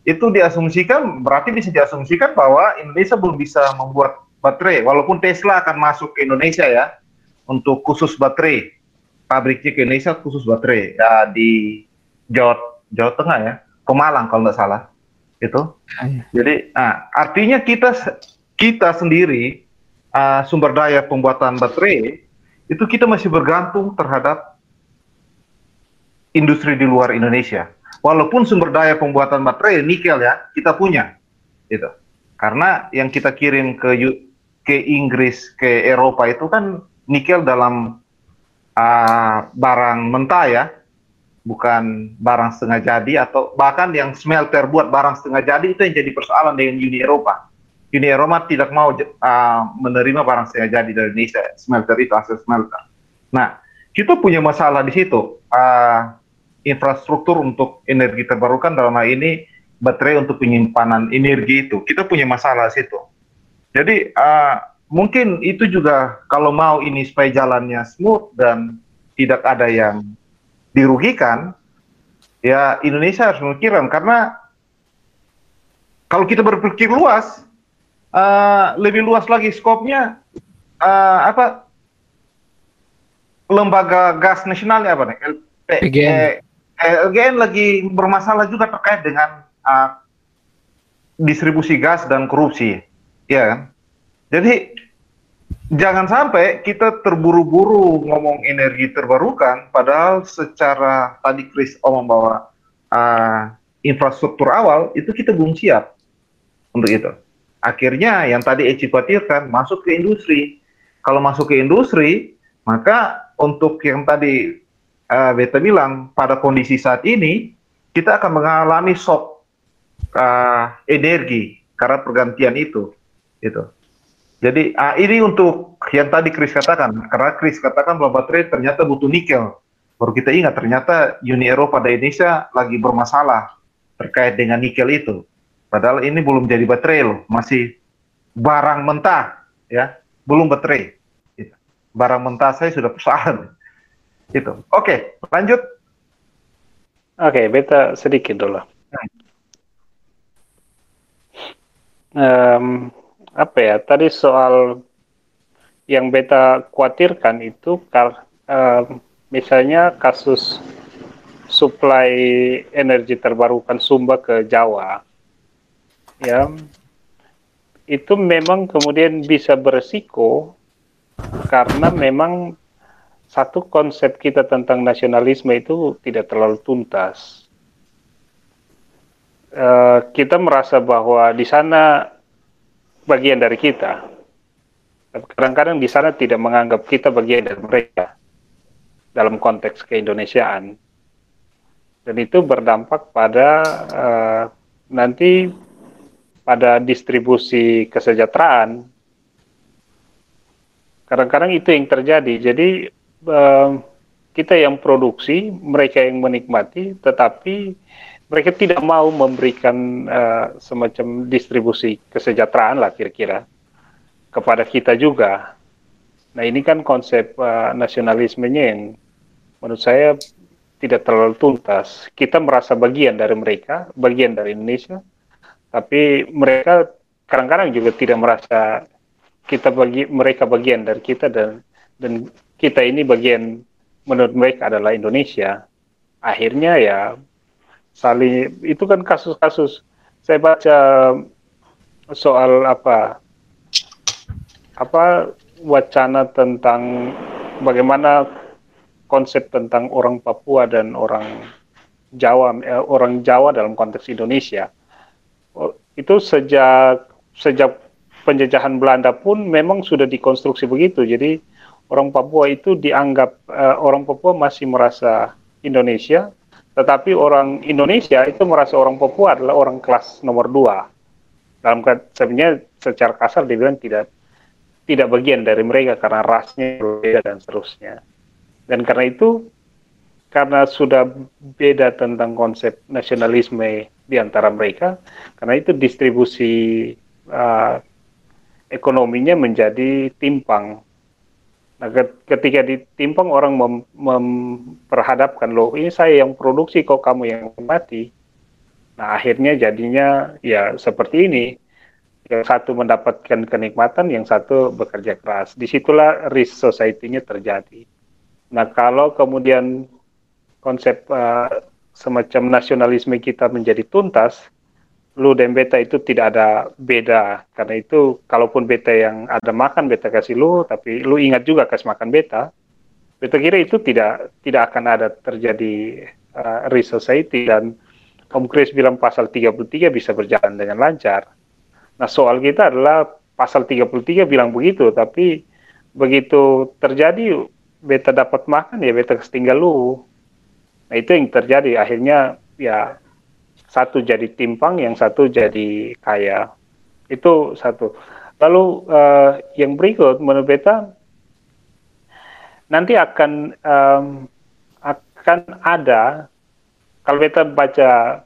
Itu diasumsikan, berarti bisa diasumsikan bahwa Indonesia belum bisa membuat baterai, walaupun Tesla akan masuk ke Indonesia ya untuk khusus baterai. Pabriknya ke Indonesia khusus baterai ya, di Jawa Tengah ya, Pemalang kalau nggak salah itu. Jadi artinya kita sendiri sumber daya pembuatan baterai itu kita masih bergantung terhadap industri di luar Indonesia. Walaupun sumber daya pembuatan baterai nikel ya kita punya itu, karena yang kita kirim ke Inggris, ke Eropa itu kan nikel dalam barang mentah ya, bukan barang setengah jadi, atau bahkan yang smelter buat barang setengah jadi itu yang jadi persoalan dengan Uni Eropa. Uni Eropa tidak mau menerima barang setengah jadi dari Indonesia, smelter itu, aset smelter. Nah, kita punya masalah di situ, infrastruktur untuk energi terbarukan dalam hal ini baterai untuk penyimpanan energi itu, kita punya masalah di situ. Jadi mungkin itu juga kalau mau ini supaya jalannya smooth dan tidak ada yang dirugikan, ya Indonesia harus memikirkan, karena kalau kita berpikir luas, lebih luas lagi skopnya, lembaga gas nasionalnya apa nih? LPGN lagi bermasalah juga terkait dengan distribusi gas dan korupsi, ya kan? Jadi jangan sampai kita terburu-buru ngomong energi terbarukan, padahal secara tadi Chris omong bahwa infrastruktur awal itu kita belum siap untuk itu. Akhirnya yang tadi Eci khawatirkan masuk ke industri. Kalau masuk ke industri, maka untuk yang tadi Beta bilang, pada kondisi saat ini kita akan mengalami shock energi karena pergantian itu, gitu. Jadi ini untuk yang tadi Chris katakan, karena Chris katakan bahwa baterai ternyata butuh nikel. Baru kita ingat ternyata Uni Eropa dan Indonesia lagi bermasalah terkait dengan nikel itu. Padahal ini belum jadi baterai loh, masih barang mentah ya, belum baterai. Barang mentah saya sudah persoalan. Gitu. Oke, lanjut. Oke, Beta sedikit dulu. Apa ya, tadi soal yang Beta khawatirkan itu misalnya kasus suplai energi terbarukan Sumba ke Jawa ya, itu memang kemudian bisa beresiko karena memang satu konsep kita tentang nasionalisme itu tidak terlalu tuntas. Kita merasa bahwa di sana bagian dari kita, kadang-kadang di sana tidak menganggap kita bagian dari mereka dalam konteks keindonesiaan, dan itu berdampak pada nanti pada distribusi kesejahteraan. Kadang-kadang itu yang terjadi, jadi kita yang produksi, mereka yang menikmati, tetapi mereka tidak mau memberikan semacam distribusi kesejahteraan lah kira-kira kepada kita juga. Nah ini kan konsep nasionalismenya yang menurut saya tidak terlalu tuntas. Kita merasa bagian dari mereka, bagian dari Indonesia, tapi mereka kadang-kadang juga tidak merasa kita mereka bagian dari kita, dan kita ini bagian menurut mereka adalah Indonesia. Akhirnya ya saling, itu kan kasus-kasus saya baca soal apa wacana tentang bagaimana konsep tentang orang Papua dan orang Jawa dalam konteks Indonesia. Itu sejak penjajahan Belanda pun memang sudah dikonstruksi begitu. Jadi orang Papua itu dianggap, orang Papua masih merasa Indonesia, tetapi orang Indonesia itu merasa orang Papua adalah orang kelas nomor 2. Dalam sebenarnya secara kasar dibilang tidak bagian dari mereka karena rasnya berbeda dan seterusnya. Dan karena itu, karena sudah beda tentang konsep nasionalisme di antara mereka, karena itu distribusi ekonominya menjadi timpang. Nah, ketika ditimpang, orang memperhadapkan, loh ini saya yang produksi kok kamu yang mati. Nah, akhirnya jadinya ya seperti ini. Yang satu mendapatkan kenikmatan, yang satu bekerja keras. Disitulah risk society-nya terjadi. Nah, kalau kemudian konsep semacam nasionalisme kita menjadi tuntas, lu dan beta itu tidak ada beda. Karena itu, kalaupun beta yang ada makan, beta kasih lu, tapi lu ingat juga kasih makan beta. Beta kira itu tidak akan ada terjadi re-society. Dan Om Chris bilang pasal 33 bisa berjalan dengan lancar. Nah, soal kita adalah pasal 33 bilang begitu, tapi begitu terjadi, beta dapat makan, ya beta ketinggal lu. Nah, itu yang terjadi. Akhirnya ya satu jadi timpang, yang satu jadi kaya. Itu satu. Lalu yang berikut menurut beta nanti akan ada, kalau beta baca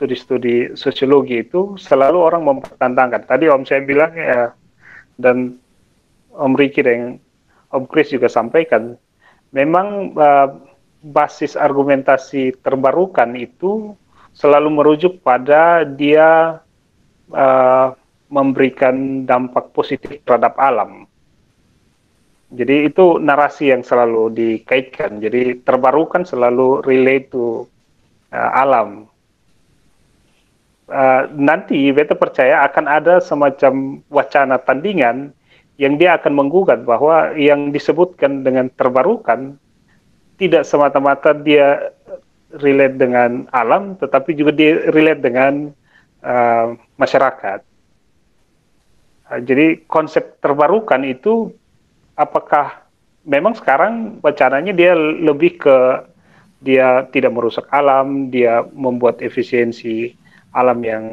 studi-studi sosiologi itu selalu orang mempertantangkan. Tadi Om saya bilang ya, dan Om Riki yang Om Chris juga sampaikan, memang basis argumentasi terbarukan itu selalu merujuk pada dia memberikan dampak positif terhadap alam. Jadi itu narasi yang selalu dikaitkan. Jadi terbarukan selalu relate to alam. Nanti beta percaya akan ada semacam wacana tandingan yang dia akan menggugat bahwa yang disebutkan dengan terbarukan tidak semata-mata dia relate dengan alam, tetapi juga dia relate dengan masyarakat. Jadi konsep terbarukan itu apakah memang sekarang wacananya dia lebih ke dia tidak merusak alam, dia membuat efisiensi alam yang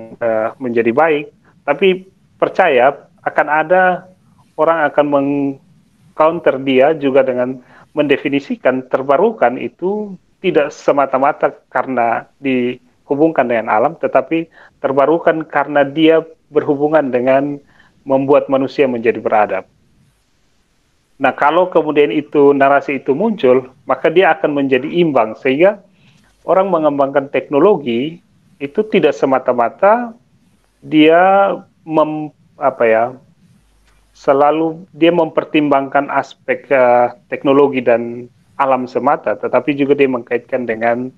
menjadi baik, tapi percaya akan ada orang akan meng-counter dia juga dengan mendefinisikan terbarukan itu tidak semata-mata karena dihubungkan dengan alam, tetapi terbarukan karena dia berhubungan dengan membuat manusia menjadi beradab. Nah, kalau kemudian itu narasi itu muncul, maka dia akan menjadi imbang, sehingga orang mengembangkan teknologi itu tidak semata-mata dia selalu dia mempertimbangkan aspek teknologi dan alam semata, tetapi juga dia mengkaitkan dengan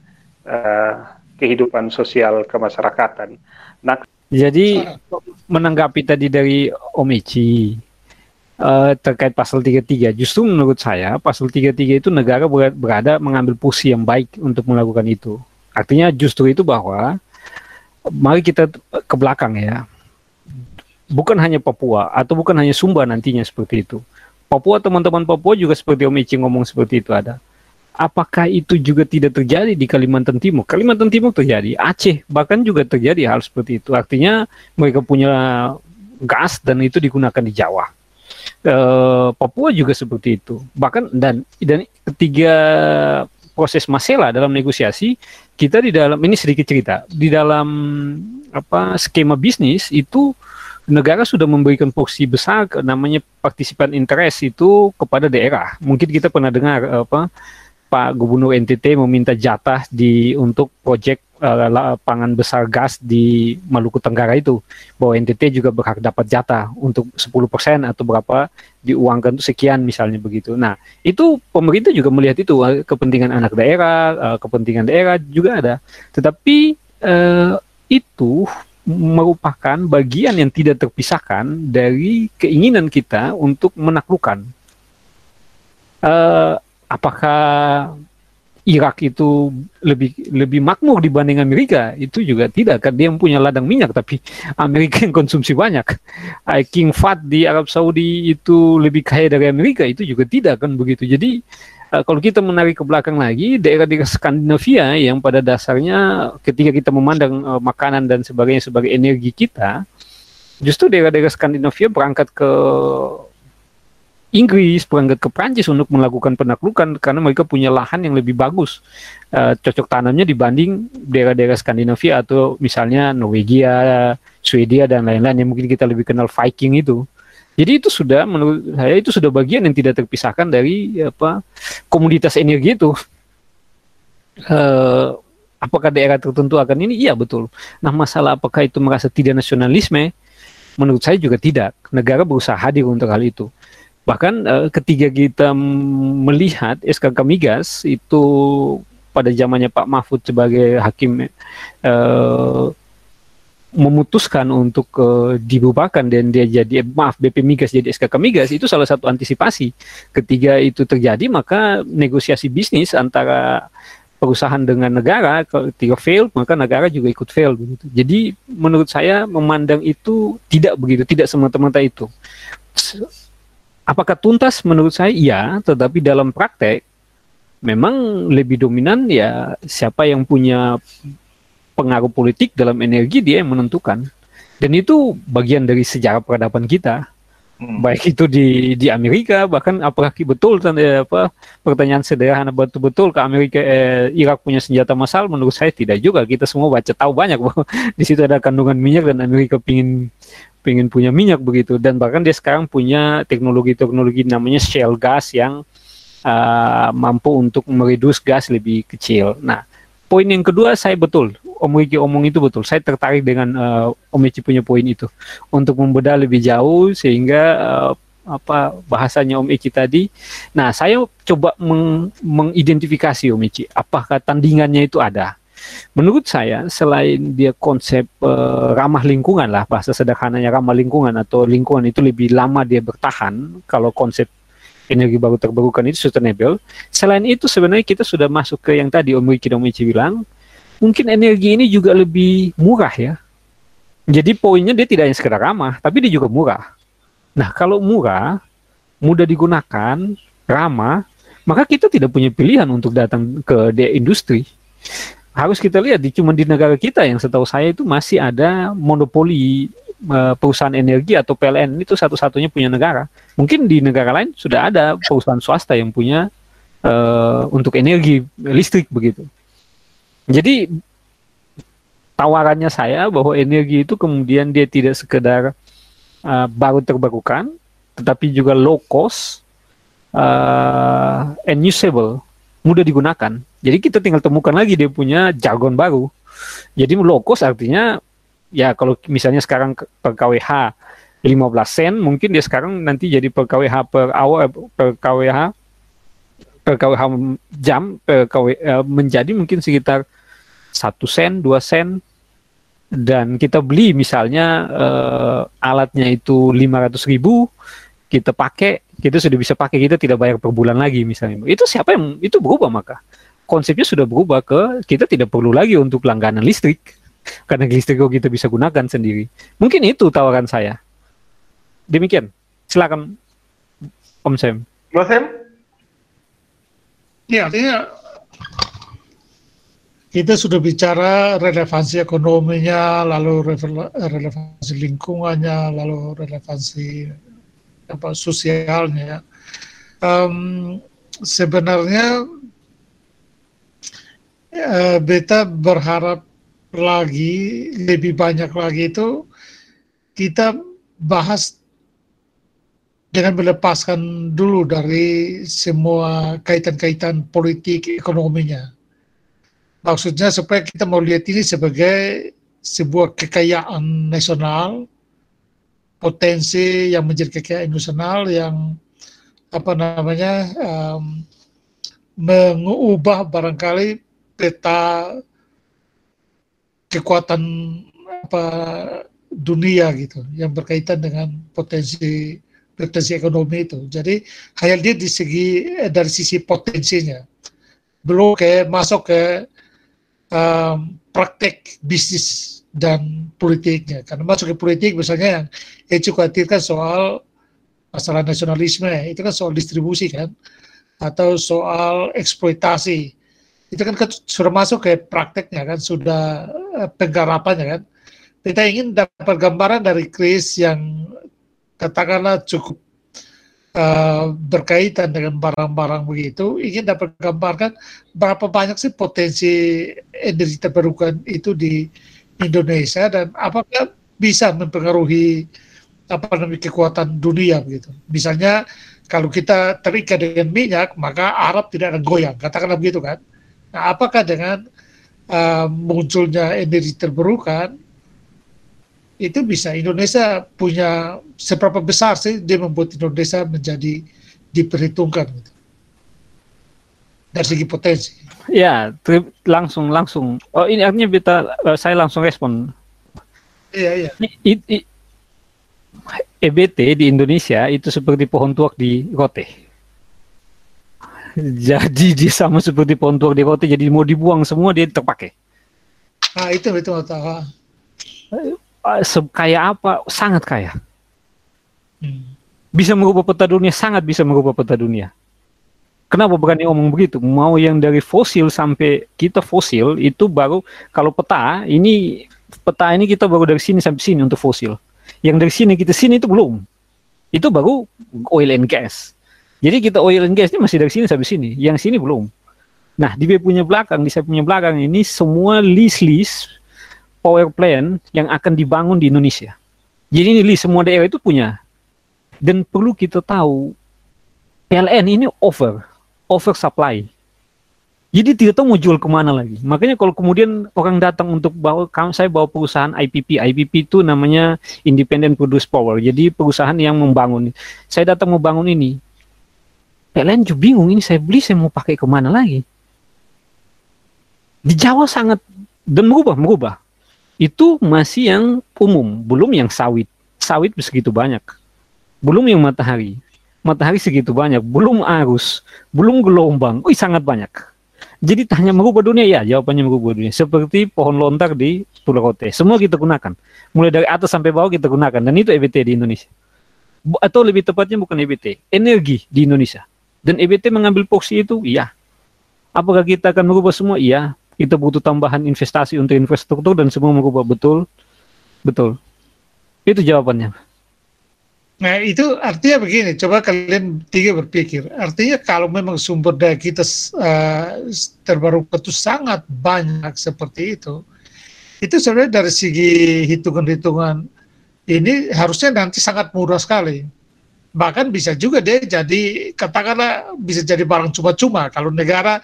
kehidupan sosial kemasyarakatan. Nah, jadi menanggapi tadi dari Om Ichi terkait pasal 33, justru menurut saya pasal 33 itu negara berada mengambil posisi yang baik untuk melakukan itu. Artinya justru itu bahwa mari kita ke belakang ya. Bukan hanya Papua atau bukan hanya Sumba nantinya seperti itu. Papua, teman-teman Papua juga seperti Om Ichi ngomong seperti itu ada. Apakah itu juga tidak terjadi di Kalimantan Timur? Kalimantan Timur terjadi, Aceh bahkan juga terjadi hal seperti itu. Artinya mereka punya gas dan itu digunakan di Jawa. Papua juga seperti itu. Bahkan dan ketiga proses masalah dalam negosiasi kita di dalam ini sedikit cerita di dalam skema bisnis itu. Negara sudah memberikan porsi besar namanya partisipan interest itu kepada daerah. Mungkin kita pernah dengar Pak Gubernur NTT meminta jatah untuk proyek lapangan besar gas di Maluku Tenggara itu, bahwa NTT juga berhak dapat jatah untuk 10% atau berapa diuangkan sekian misalnya begitu. Nah, itu pemerintah juga melihat itu, kepentingan anak daerah, kepentingan daerah juga ada. Tetapi itu merupakan bagian yang tidak terpisahkan dari keinginan kita untuk menaklukkan. Apakah Irak itu lebih makmur dibanding Amerika? Itu juga tidak, kan dia punya ladang minyak, tapi Amerika yang konsumsi banyak. King Fahd di Arab Saudi itu lebih kaya dari Amerika, itu juga tidak, kan begitu. Jadi kalau kita menarik ke belakang lagi, daerah-daerah Skandinavia yang pada dasarnya ketika kita memandang makanan dan sebagainya sebagai energi kita, justru daerah-daerah Skandinavia berangkat ke Inggris, berangkat ke Prancis untuk melakukan penaklukan karena mereka punya lahan yang lebih bagus, cocok tanamnya dibanding daerah-daerah Skandinavia atau misalnya Norwegia, Swedia dan lain-lain yang mungkin kita lebih kenal Viking itu. Jadi itu sudah, menurut saya itu sudah bagian yang tidak terpisahkan dari komoditas energi itu. Apakah daerah tertentu akan ini? Iya, betul. Nah, masalah apakah itu merasa tidak nasionalisme? Menurut saya juga tidak. Negara berusaha hadir untuk hal itu. Bahkan ketika kita melihat SKK Migas itu pada zamannya Pak Mahfud sebagai hakim memutuskan untuk dibubarkan dan dia jadi BP Migas jadi SKK Migas, itu salah satu antisipasi. Ketika itu terjadi, maka negosiasi bisnis antara perusahaan dengan negara ketika fail, maka negara juga ikut fail begitu. Jadi menurut saya memandang itu tidak begitu, tidak semata-mata itu. Apakah tuntas? Menurut saya iya, tetapi dalam praktek memang lebih dominan ya siapa yang punya pengaruh politik dalam energi, dia yang menentukan. Dan itu bagian dari sejarah peradaban kita. Baik itu di Amerika, bahkan apakah betul pertanyaan sederhana, betul ke Amerika Irak punya senjata massal? Menurut saya tidak juga. Kita semua tahu banyak bahwa di situ ada kandungan minyak dan Amerika pingin punya minyak begitu. Dan bahkan dia sekarang punya teknologi namanya shale gas yang mampu untuk meredus gas lebih kecil. Nah, poin yang kedua, saya betul Om Riki omong itu betul. Saya tertarik dengan Om Riki punya poin itu untuk membedah lebih jauh sehingga bahasanya Om Riki tadi. Nah, saya coba mengidentifikasi Om Riki. Apakah tandingannya itu ada? Menurut saya selain dia konsep ramah lingkungan lah, bahasa sederhananya ramah lingkungan atau lingkungan itu lebih lama dia bertahan kalau konsep energi baru terbarukan itu sustainable. Selain itu sebenarnya kita sudah masuk ke yang tadi Om Riki bilang. Mungkin energi ini juga lebih murah ya. Jadi poinnya dia tidak hanya sekedar ramah, tapi dia juga murah. Nah, kalau murah, mudah digunakan, ramah, maka kita tidak punya pilihan untuk datang ke industri. Harus kita lihat, cuma di negara kita yang setahu saya itu masih ada monopoli perusahaan energi atau PLN, itu satu-satunya punya negara. Mungkin di negara lain sudah ada perusahaan swasta yang punya untuk energi listrik begitu. Jadi tawarannya saya bahwa energi itu kemudian dia tidak sekedar baru terbarukan, tetapi juga low cost and usable, mudah digunakan. Jadi kita tinggal temukan lagi dia punya jargon baru. Jadi low cost artinya ya kalau misalnya sekarang per KWH 15 sen, mungkin dia sekarang nanti jadi per KWH per hour, per KWH jam menjadi mungkin sekitar 1 sen 2 sen, dan kita beli misalnya alatnya itu 500.000, kita pakai, kita sudah bisa pakai, kita tidak bayar per bulan lagi misalnya. Itu siapa yang itu berubah, maka konsepnya sudah berubah ke kita tidak perlu lagi untuk langganan listrik karena listrik kita bisa gunakan sendiri. Mungkin itu tawaran saya. Demikian, silakan Om Sam. Om Sam? Ya, artinya kita sudah bicara relevansi ekonominya, lalu relevansi lingkungannya, lalu relevansi sosialnya. Sebenarnya beta berharap lagi, lebih banyak lagi itu kita bahas dengan melepaskan dulu dari semua kaitan-kaitan politik ekonominya. Maksudnya supaya kita mau lihat ini sebagai sebuah kekayaan nasional, potensi yang menjadi kekayaan nasional yang apa namanya mengubah barangkali peta kekuatan apa dunia gitu yang berkaitan dengan potensi ekonomi itu. Jadi khayal dia di segi dari sisi potensinya, belum kayak masuk ke praktek bisnis dan politiknya. Karena masuk ke politik misalnya yang cukup khawatirkan soal masalah nasionalisme, itu kan soal distribusi kan, atau soal eksploitasi, itu kan sudah masuk ke prakteknya kan, sudah penggarapannya kan. Kita ingin dapat gambaran dari kris yang katakanlah cukup berkaitan dengan barang-barang begitu, ingin dapat gambarkan berapa banyak sih potensi energi terbarukan itu di Indonesia dan apakah bisa mempengaruhi apa namanya kekuatan dunia begitu. Misalnya kalau kita terikat dengan minyak maka Arab tidak akan goyang, katakanlah begitu kan. Nah, apakah dengan munculnya energi terbarukan itu bisa Indonesia punya seberapa besar sih dia membuat Indonesia menjadi diperhitungkan gitu. Dari segi potensi. Ya, langsung. Oh ini artinya saya langsung respon. Iya. EBT di Indonesia itu seperti pohon tuak di Rote. Jadi dia sama seperti pohon tuak di Rote. Jadi mau dibuang semua dia terpakai. Ah itu betul. Kaya apa? Sangat kaya. Bisa merubah peta dunia, sangat bisa merubah peta dunia. Kenapa berani ngomong begitu? Mau yang dari fosil sampai kita fosil itu baru kalau peta ini kita baru dari sini sampai sini untuk fosil. Yang dari sini kita sini itu belum. Itu baru oil and gas. Jadi kita oil and gas ini masih dari sini sampai sini. Yang sini belum. Nah, di saya punya belakang ini semua list power plant yang akan dibangun di Indonesia. Jadi ini semua daerah itu punya. Dan perlu kita tahu PLN ini oversupply. Jadi tidak tahu mau jual kemana lagi. Makanya kalau kemudian orang datang untuk saya bawa perusahaan IPP itu namanya Independent Produce Power. Jadi perusahaan yang membangun. Saya datang mau bangun ini. PLN juga bingung ini saya beli saya mau pakai kemana lagi. Di Jawa sangat dan merubah. Itu masih yang umum, belum yang sawit segitu banyak, belum yang matahari segitu banyak, belum arus, belum gelombang, sangat banyak. Jadi tanya merubah dunia, ya jawabannya merubah dunia, seperti pohon lontar di Pulau Rote, semua kita gunakan, mulai dari atas sampai bawah kita gunakan, dan itu EBT di Indonesia, atau lebih tepatnya bukan EBT, energi di Indonesia, dan EBT mengambil porsi itu, iya. Apakah kita akan merubah semua? Iya. Kita butuh tambahan investasi untuk infrastruktur dan semua merubah betul. Itu jawabannya. Nah itu artinya begini, coba kalian tiga berpikir. Artinya kalau memang sumber daya kita terbarukan itu sangat banyak seperti itu sebenarnya dari segi hitungan-hitungan ini harusnya nanti sangat murah sekali. Bahkan bisa juga dia jadi katakanlah bisa jadi barang cuma-cuma kalau negara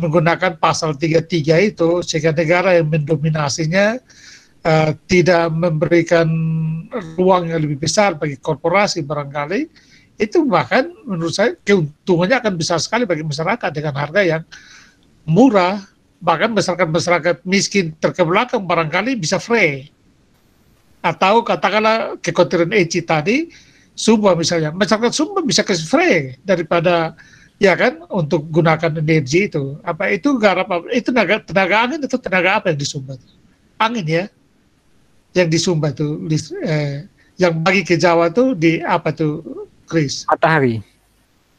menggunakan pasal 33 itu sehingga negara yang mendominasinya tidak memberikan ruang yang lebih besar bagi korporasi barangkali itu bahkan menurut saya keuntungannya akan besar sekali bagi masyarakat dengan harga yang murah bahkan masyarakat miskin terkebelakang barangkali bisa free atau katakanlah kekhawatiran Eci tadi Sumba misalnya masyarakat Sumba bisa ke free daripada ya kan untuk gunakan energi itu apa itu garap itu tenaga angin atau tenaga apa yang disumbat angin ya yang disumbat tuh yang bagi ke Jawa tuh di apa tuh Chris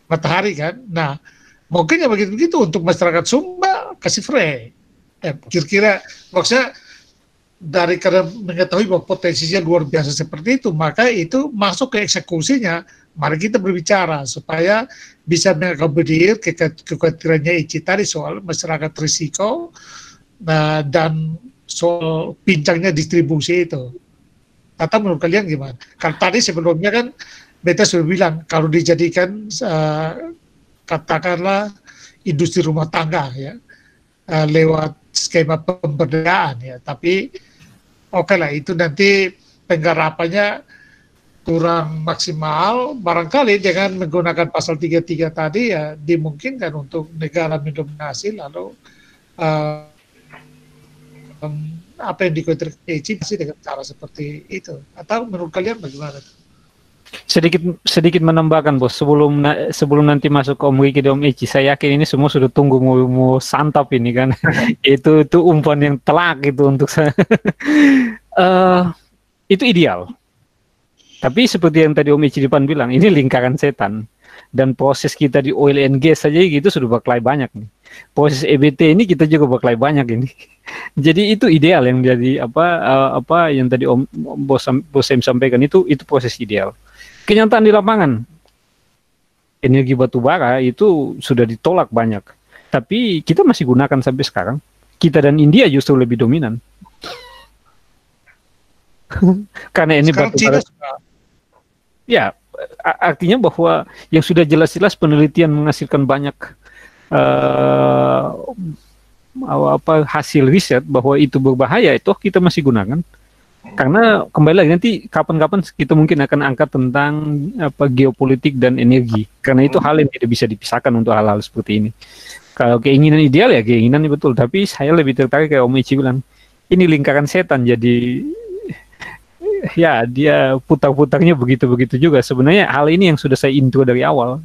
matahari kan. Nah mungkin ya begitu untuk masyarakat Sumba kasih free kira-kira maksudnya dari karena mengetahui bahwa potensinya luar biasa seperti itu maka itu masuk ke eksekusinya. Mari kita berbicara supaya bisa mengakomodir kekhawatirannya Ici tadi soal masyarakat risiko dan soal pincangnya distribusi itu. Atau menurut kalian gimana? Kan tadi sebelumnya kan Beta sudah bilang, kalau dijadikan katakanlah industri rumah tangga ya, lewat skema pemberdayaan ya, tapi oke lah itu nanti penggarapannya kurang maksimal, barangkali dengan menggunakan pasal 33 tadi ya dimungkinkan untuk negara mendominasi lalu apa yang dikontradiksi dengan cara seperti itu, atau menurut kalian bagaimana? Sedikit menambahkan bos, sebelum nanti masuk ke Om Wiki dan Om Ichi, saya yakin ini semua sudah tunggu mau santap ini kan. itu umpan yang telak itu untuk saya. Itu ideal. Tapi seperti yang tadi Om Ichi depan bilang, ini lingkaran setan. Dan proses kita di oil and gas saja gitu sudah baklai banyak nih. Proses EBT ini kita juga baklai banyak ini. Jadi itu ideal yang jadi apa yang tadi Om Bosem sampaikan, itu proses ideal. Kenyataan di lapangan, energi batu bara itu sudah ditolak banyak. Tapi kita masih gunakan sampai sekarang. Kita dan India justru lebih dominan. Karena ini sekarang batu bara. Ya, artinya bahwa yang sudah jelas-jelas penelitian menghasilkan banyak hasil riset bahwa itu berbahaya, itu kita masih gunakan. Karena kembali lagi nanti kapan-kapan kita mungkin akan angkat tentang geopolitik dan energi, karena itu hal yang tidak bisa dipisahkan untuk hal-hal seperti ini. Kalau keinginan ideal ya keinginan betul, tapi saya lebih tertarik kayak Om Ichi bilang, ini lingkaran setan, jadi ya dia putar-putarnya begitu-begitu juga. Sebenarnya hal ini yang sudah saya intro dari awal.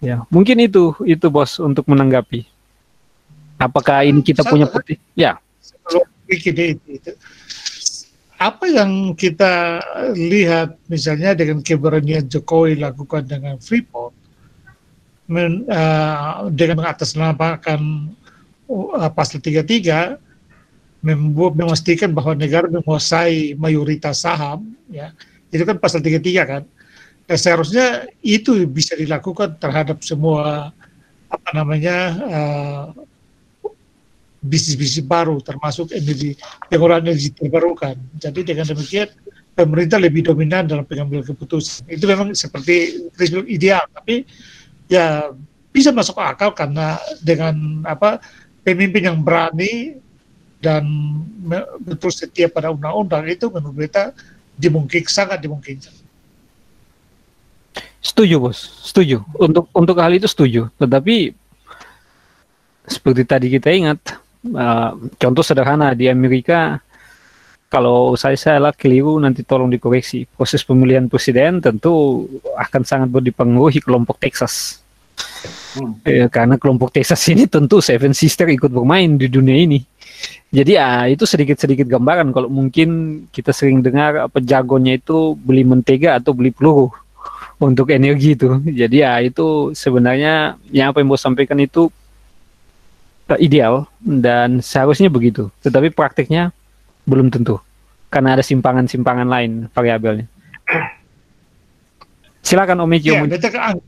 Ya, mungkin itu bos untuk menanggapi. Apakah ini kita punya putih? Ya. Sebelum bikin itu, apa yang kita lihat misalnya dengan keberanian Jokowi lakukan dengan Freeport, dengan mengatasnamakan pasal 33, memastikan bahwa negara menguasai mayoritas saham, ya, itu kan pasal 33 kan, dan seharusnya itu bisa dilakukan terhadap semua bisnis-bisnis baru, termasuk energi, pengolahan energi terbarukan. Jadi dengan demikian pemerintah lebih dominan dalam pengambilan keputusan. Itu memang seperti prinsip ideal, tapi ya bisa masuk akal karena dengan pemimpin yang berani dan betul setia pada undang-undang, itu menurut beta dimungkinkan, sangat dimungkinkan. Setuju bos, setuju. Untuk hal itu setuju, tetapi seperti tadi kita ingat, contoh sederhana di Amerika, kalau saya salah keliru nanti tolong dikoreksi, proses pemilihan presiden tentu akan sangat berdipengaruhi kelompok Texas. Karena kelompok Texas ini tentu Seven Sisters ikut bermain di dunia ini. Jadi itu sedikit-sedikit gambaran, kalau mungkin kita sering dengar jargonnya itu beli mentega atau beli peluru untuk energi itu. Jadi itu sebenarnya yang apa yang bos sampaikan itu ideal dan seharusnya begitu, tetapi praktiknya belum tentu karena ada simpangan-simpangan lain variabelnya. Silakan Om Ichi. Ya, kita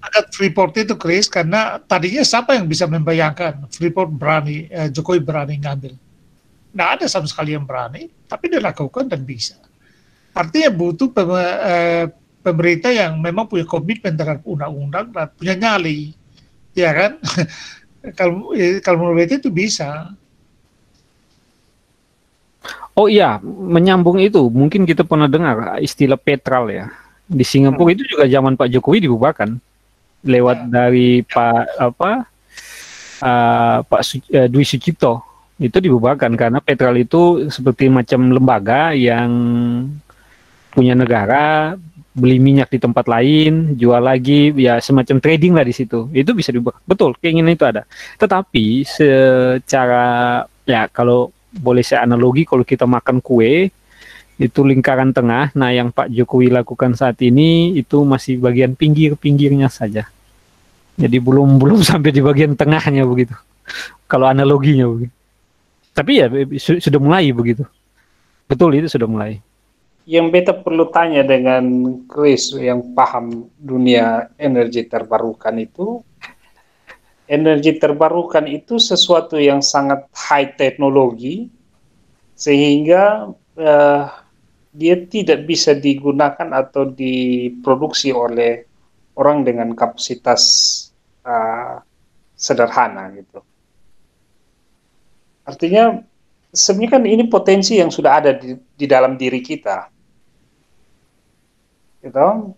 angkat Freeport itu, Chris, karena tadinya siapa yang bisa membayangkan Freeport berani, Jokowi berani ngambil? Nah, ada sama sekali yang berani, tapi dilakukan dan bisa. Artinya butuh pemerintah yang memang punya komitmen terhadap undang-undang dan punya nyali, ya kan? Kalau menurut itu bisa. Oh iya, menyambung itu mungkin kita pernah dengar istilah Petral ya. Di Singapura itu juga zaman Pak Jokowi dibubarkan lewat dari Pak Dwi Sucipto, itu dibubarkan karena Petral itu seperti macam lembaga yang punya negara, beli minyak di tempat lain, jual lagi, ya semacam trading lah di situ. Itu bisa dibuat. Betul, keinginan itu ada. Tetapi secara, ya kalau boleh saya analogi, kalau kita makan kue, itu lingkaran tengah. Nah, yang Pak Jokowi lakukan saat ini, itu masih bagian pinggir-pinggirnya saja. Jadi belum sampai di bagian tengahnya begitu. Kalau analoginya begitu. Tapi ya sudah mulai begitu. Betul, itu sudah mulai. Yang beta perlu tanya dengan Chris yang paham dunia energi terbarukan itu, sesuatu yang sangat high teknologi, sehingga dia tidak bisa digunakan atau diproduksi oleh orang dengan kapasitas sederhana gitu. Artinya sebenarnya kan ini potensi yang sudah ada di dalam diri kita, gitu.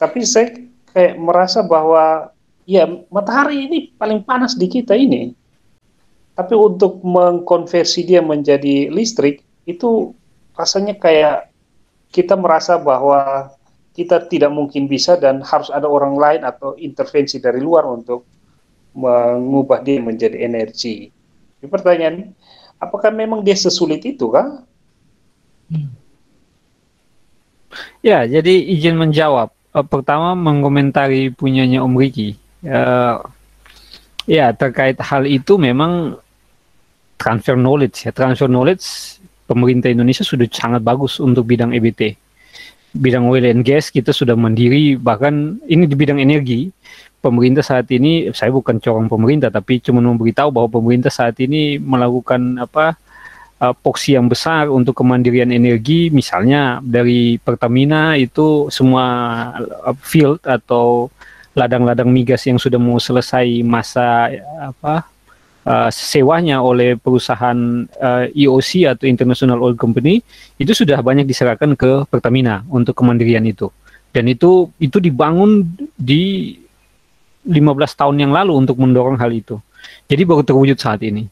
Tapi saya kayak merasa bahwa ya matahari ini paling panas di kita ini, tapi untuk mengkonversi dia menjadi listrik itu rasanya kayak kita merasa bahwa kita tidak mungkin bisa dan harus ada orang lain atau intervensi dari luar untuk mengubah dia menjadi energi. Jadi pertanyaan, apakah memang dia sesulit itu kah? Ya, jadi izin menjawab. Pertama mengomentari punyanya Om Riki. Ya, terkait hal itu memang transfer knowledge. Ya. Transfer knowledge pemerintah Indonesia sudah sangat bagus untuk bidang EBT. Bidang oil and gas kita sudah mandiri, bahkan ini di bidang energi. Pemerintah saat ini, saya bukan corong pemerintah, tapi cuma memberitahu bahwa pemerintah saat ini melakukan porsi yang besar untuk kemandirian energi, misalnya dari Pertamina itu semua field atau ladang-ladang migas yang sudah mau selesai masa sewanya oleh perusahaan IOC atau International Oil Company itu sudah banyak diserahkan ke Pertamina untuk kemandirian itu, dan itu dibangun di 15 tahun yang lalu untuk mendorong hal itu, jadi baru terwujud saat ini.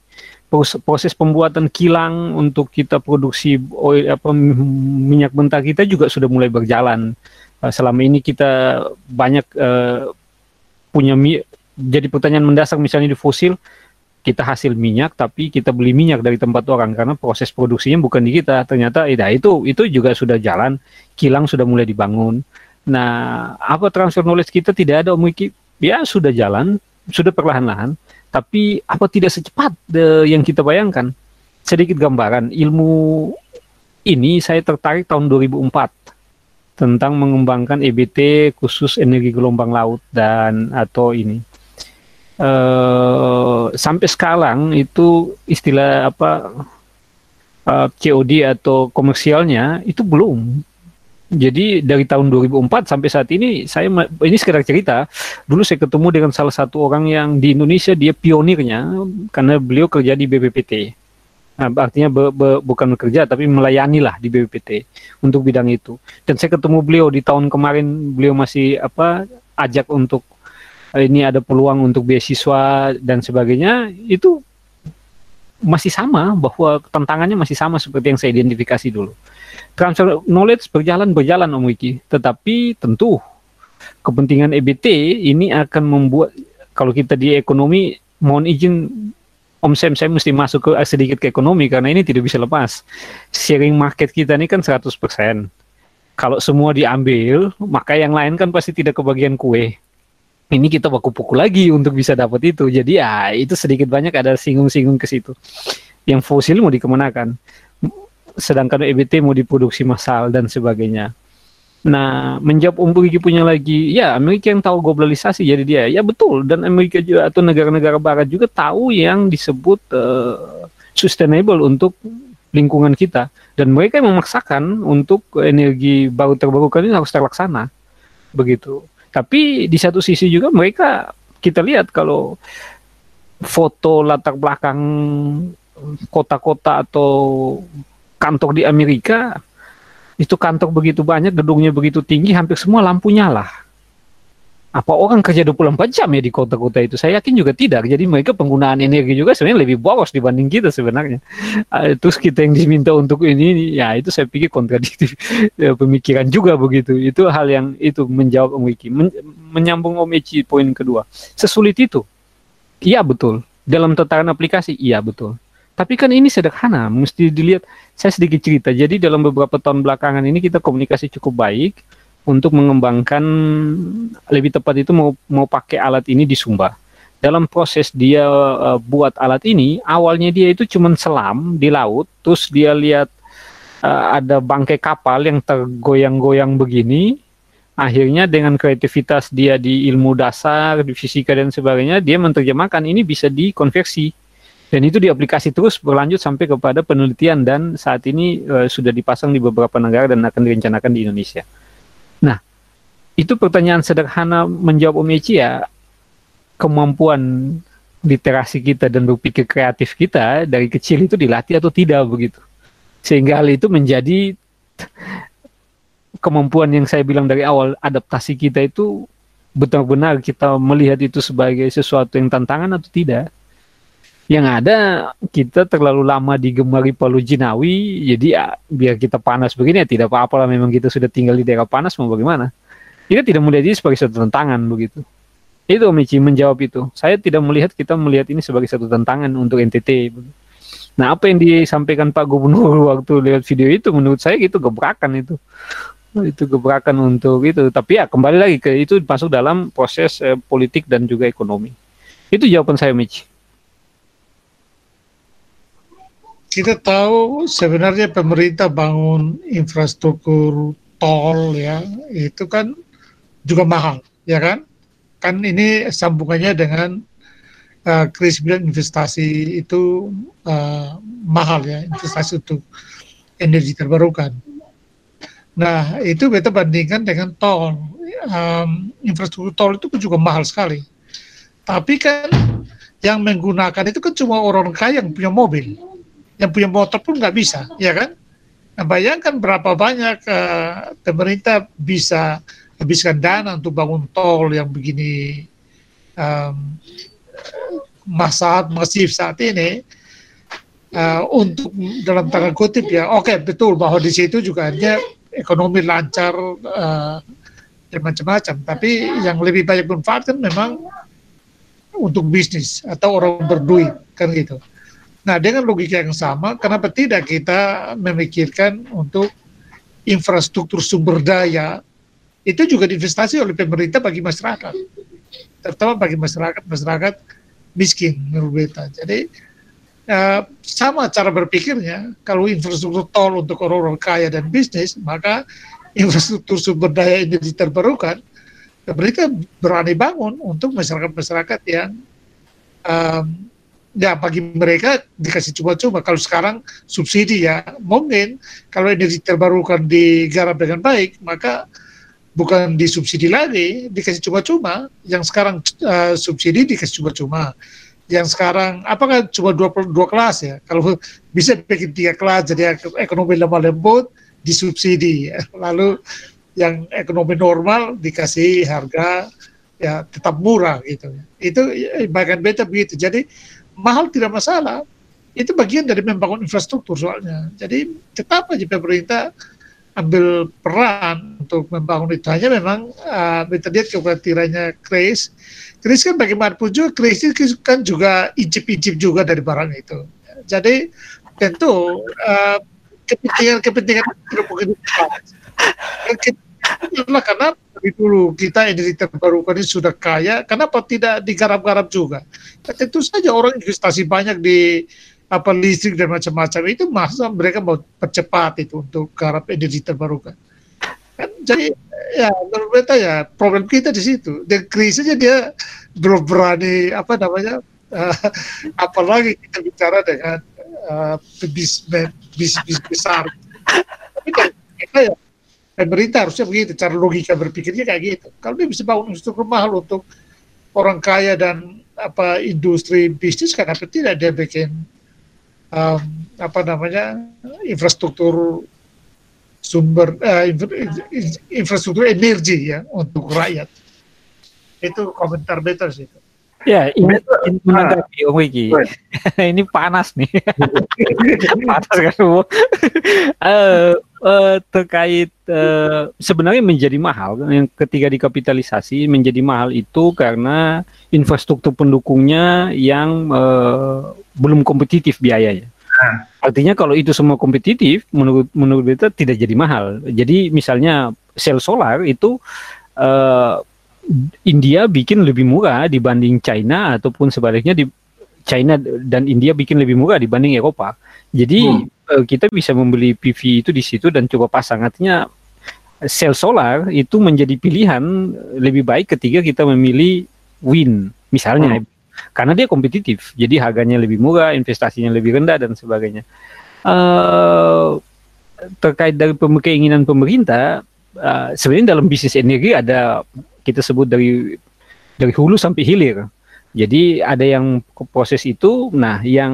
Proses pembuatan kilang untuk kita produksi oil, minyak mentah kita juga sudah mulai berjalan. Selama ini kita banyak jadi pertanyaan mendasar misalnya di fosil, kita hasil minyak tapi kita beli minyak dari tempat orang karena proses produksinya bukan di kita. Ternyata itu juga sudah jalan, kilang sudah mulai dibangun. Nah, apa transfer knowledge kita tidak ada Om Wiki? Ya sudah jalan, sudah perlahan-lahan. Tapi apa tidak secepat yang kita bayangkan? Sedikit gambaran, ilmu ini saya tertarik tahun 2004 tentang mengembangkan EBT khusus energi gelombang laut dan atau ini. Sampai sekarang itu istilah COD atau komersialnya itu belum. Jadi dari tahun 2004 sampai saat ini, ini sekedar cerita, dulu saya ketemu dengan salah satu orang yang di Indonesia dia pionirnya, karena beliau kerja di BBPT. Nah, artinya bukan bekerja tapi melayani lah di BBPT untuk bidang itu. Dan saya ketemu beliau di tahun kemarin, beliau masih ajak untuk ini ada peluang untuk beasiswa dan sebagainya, itu masih sama, bahwa tantangannya masih sama seperti yang saya identifikasi dulu. Transfer knowledge berjalan Om Wiki, tetapi tentu kepentingan EBT ini akan membuat, kalau kita di ekonomi, mohon izin Om Sam, saya mesti masuk sedikit ke ekonomi karena ini tidak bisa lepas. Sharing market kita ini kan 100%. Kalau semua diambil, maka yang lain kan pasti tidak kebagian kue. Ini kita baku-baku lagi untuk bisa dapat itu. Jadi ya itu sedikit banyak ada singgung-singgung ke situ. Yang fosil mau dikemanakan, sedangkan EBT mau diproduksi massal dan sebagainya. Nah, menjawab Om Riki punya lagi, ya Amerika yang tahu globalisasi, jadi dia ya betul, dan Amerika juga atau negara-negara barat juga tahu yang disebut sustainable untuk lingkungan kita, dan mereka memaksakan untuk energi baru terbarukan ini harus terlaksana begitu. Tapi di satu sisi juga mereka, kita lihat kalau foto latar belakang kota-kota atau kantor di Amerika, itu kantor begitu banyak, gedungnya begitu tinggi, hampir semua lampu nyala. Apa orang kerja 24 jam ya di kota-kota itu? Saya yakin juga tidak. Jadi mereka penggunaan energi juga sebenarnya lebih boros dibanding kita sebenarnya. Terus kita yang diminta untuk ini, ya itu saya pikir kontradiktif pemikiran juga begitu. Itu hal yang itu menjawab Om Wiki. Menyambung Om Eci poin kedua. Sesulit itu? Iya betul. Dalam tataran aplikasi? Iya betul. Tapi kan ini sederhana, mesti dilihat. Saya sedikit cerita. Jadi dalam beberapa tahun belakangan ini kita komunikasi cukup baik untuk mengembangkan, lebih tepat itu mau pakai alat ini di Sumba. Dalam proses dia buat alat ini, awalnya dia itu cuman selam di laut, terus dia lihat ada bangkai kapal yang tergoyang-goyang begini. Akhirnya dengan kreativitas dia di ilmu dasar, di fisika dan sebagainya, dia menerjemahkan ini bisa dikonversi Dan itu diaplikasi terus berlanjut sampai kepada penelitian dan saat ini sudah dipasang di beberapa negara dan akan direncanakan di Indonesia. Nah, itu pertanyaan sederhana menjawab Om Eci ya, kemampuan literasi kita dan berpikir kreatif kita dari kecil itu dilatih atau tidak begitu. Sehingga hal itu menjadi kemampuan yang saya bilang dari awal, adaptasi kita itu benar-benar kita melihat itu sebagai sesuatu yang tantangan atau tidak. Yang ada kita terlalu lama digemari Palu Jinawi, jadi ya, biar kita panas begini ya tidak apa-apa lah, memang kita sudah tinggal di daerah panas mau bagaimana. Kita tidak melihat ini sebagai satu tantangan begitu. Itu Om Eci menjawab itu. Saya tidak melihat kita melihat ini sebagai satu tantangan untuk NTT. Nah, apa yang disampaikan Pak Gubernur waktu lihat video itu menurut saya itu gebrakan itu. Itu gebrakan untuk itu. Tapi ya kembali lagi ke itu masuk dalam proses politik dan juga ekonomi. Itu jawaban saya, Om Eci. Kita tahu sebenarnya pemerintah bangun infrastruktur tol ya, itu kan juga mahal, ya kan? Kan ini sambungannya dengan krisis investasi itu mahal ya, investasi untuk energi terbarukan. Nah, itu kita bandingkan dengan tol. Infrastruktur tol itu juga mahal sekali. Tapi kan yang menggunakan itu kan cuma orang kaya yang punya mobil. Yang punya motor pun nggak bisa, ya kan? Nah, bayangkan berapa banyak pemerintah bisa habiskan dana untuk bangun tol yang begini masif saat ini untuk dalam tanda kutip ya, oke, betul bahwa di situ juga hanya ekonomi lancar dan macam-macam. Tapi yang lebih banyak manfaatkan memang untuk bisnis atau orang berduit kan gitu. Nah, dengan logika yang sama, kenapa tidak kita memikirkan untuk infrastruktur sumber daya itu juga diinvestasi oleh pemerintah bagi masyarakat, terutama bagi masyarakat miskin menurut beta. Jadi sama cara berpikirnya, kalau infrastruktur tol untuk orang-orang kaya dan bisnis, maka infrastruktur sumber daya energi terbarukan pemerintah berani bangun untuk masyarakat-masyarakat yang ya, bagi mereka dikasih cuma-cuma. Kalau sekarang subsidi ya, mungkin kalau energi terbarukan digarap dengan baik, maka bukan disubsidi lagi, dikasih cuma-cuma. Yang sekarang subsidi dikasih cuma-cuma. Yang sekarang, apakah cuma dua kelas ya? Kalau bisa bikin 3 kelas, jadi ekonomi lemah lembut disubsidi. Ya. Lalu yang ekonomi normal dikasih harga ya tetap murah gitu. Itu bagian beta begitu. Jadi mahal tidak masalah, itu bagian dari membangun infrastruktur soalnya. Jadi tetap aja pemerintah ambil peran untuk membangun itu. Hanya memang kita lihat kekhawatirannya kris kan bagaimanapun juga kris kan juga icip-icip juga dari barang itu. Jadi tentu kepentingan itulah karena dari dulu kita energi terbarukan ini sudah kaya, kenapa tidak digarap-garap juga? Ya, tentu saja orang investasi banyak di listrik dan macam-macam itu, masa mereka mau percepat itu untuk garap energi terbarukan. Kan, jadi ya menurut kita ya problem kita di situ. Dan krisisnya dia belum berani apalagi kita bicara dengan bisnis besar. Tapi kan kita ya, pemerintah harusnya begitu, cara logika berpikirnya kayak gitu. Kalau dia bisa bangun infrastruktur mahal untuk orang kaya dan industri bisnis, kenapa tidak dia bikin infrastruktur sumber infrastruktur energi ya untuk rakyat. Itu komentar beta sih. Ya, ini menanggapi Om Wiki. Ini panas nih. Panas kan semua. Terkait sebenarnya menjadi mahal yang ketika dikapitalisasi, menjadi mahal itu karena infrastruktur pendukungnya yang belum kompetitif biayanya. Artinya kalau itu semua kompetitif, menurut beta tidak jadi mahal. Jadi misalnya sel solar itu India bikin lebih murah dibanding China, ataupun sebaliknya di China dan India bikin lebih murah dibanding Eropa. Jadi kita bisa membeli PV itu di situ dan coba pasang. Artinya sel solar itu menjadi pilihan lebih baik ketika kita memilih wind misalnya. karena dia kompetitif, jadi harganya lebih murah, investasinya lebih rendah dan sebagainya. Terkait dari keinginan pemerintah, sebenarnya dalam bisnis energi ada, kita sebut dari hulu sampai hilir. Jadi ada yang proses itu, nah yang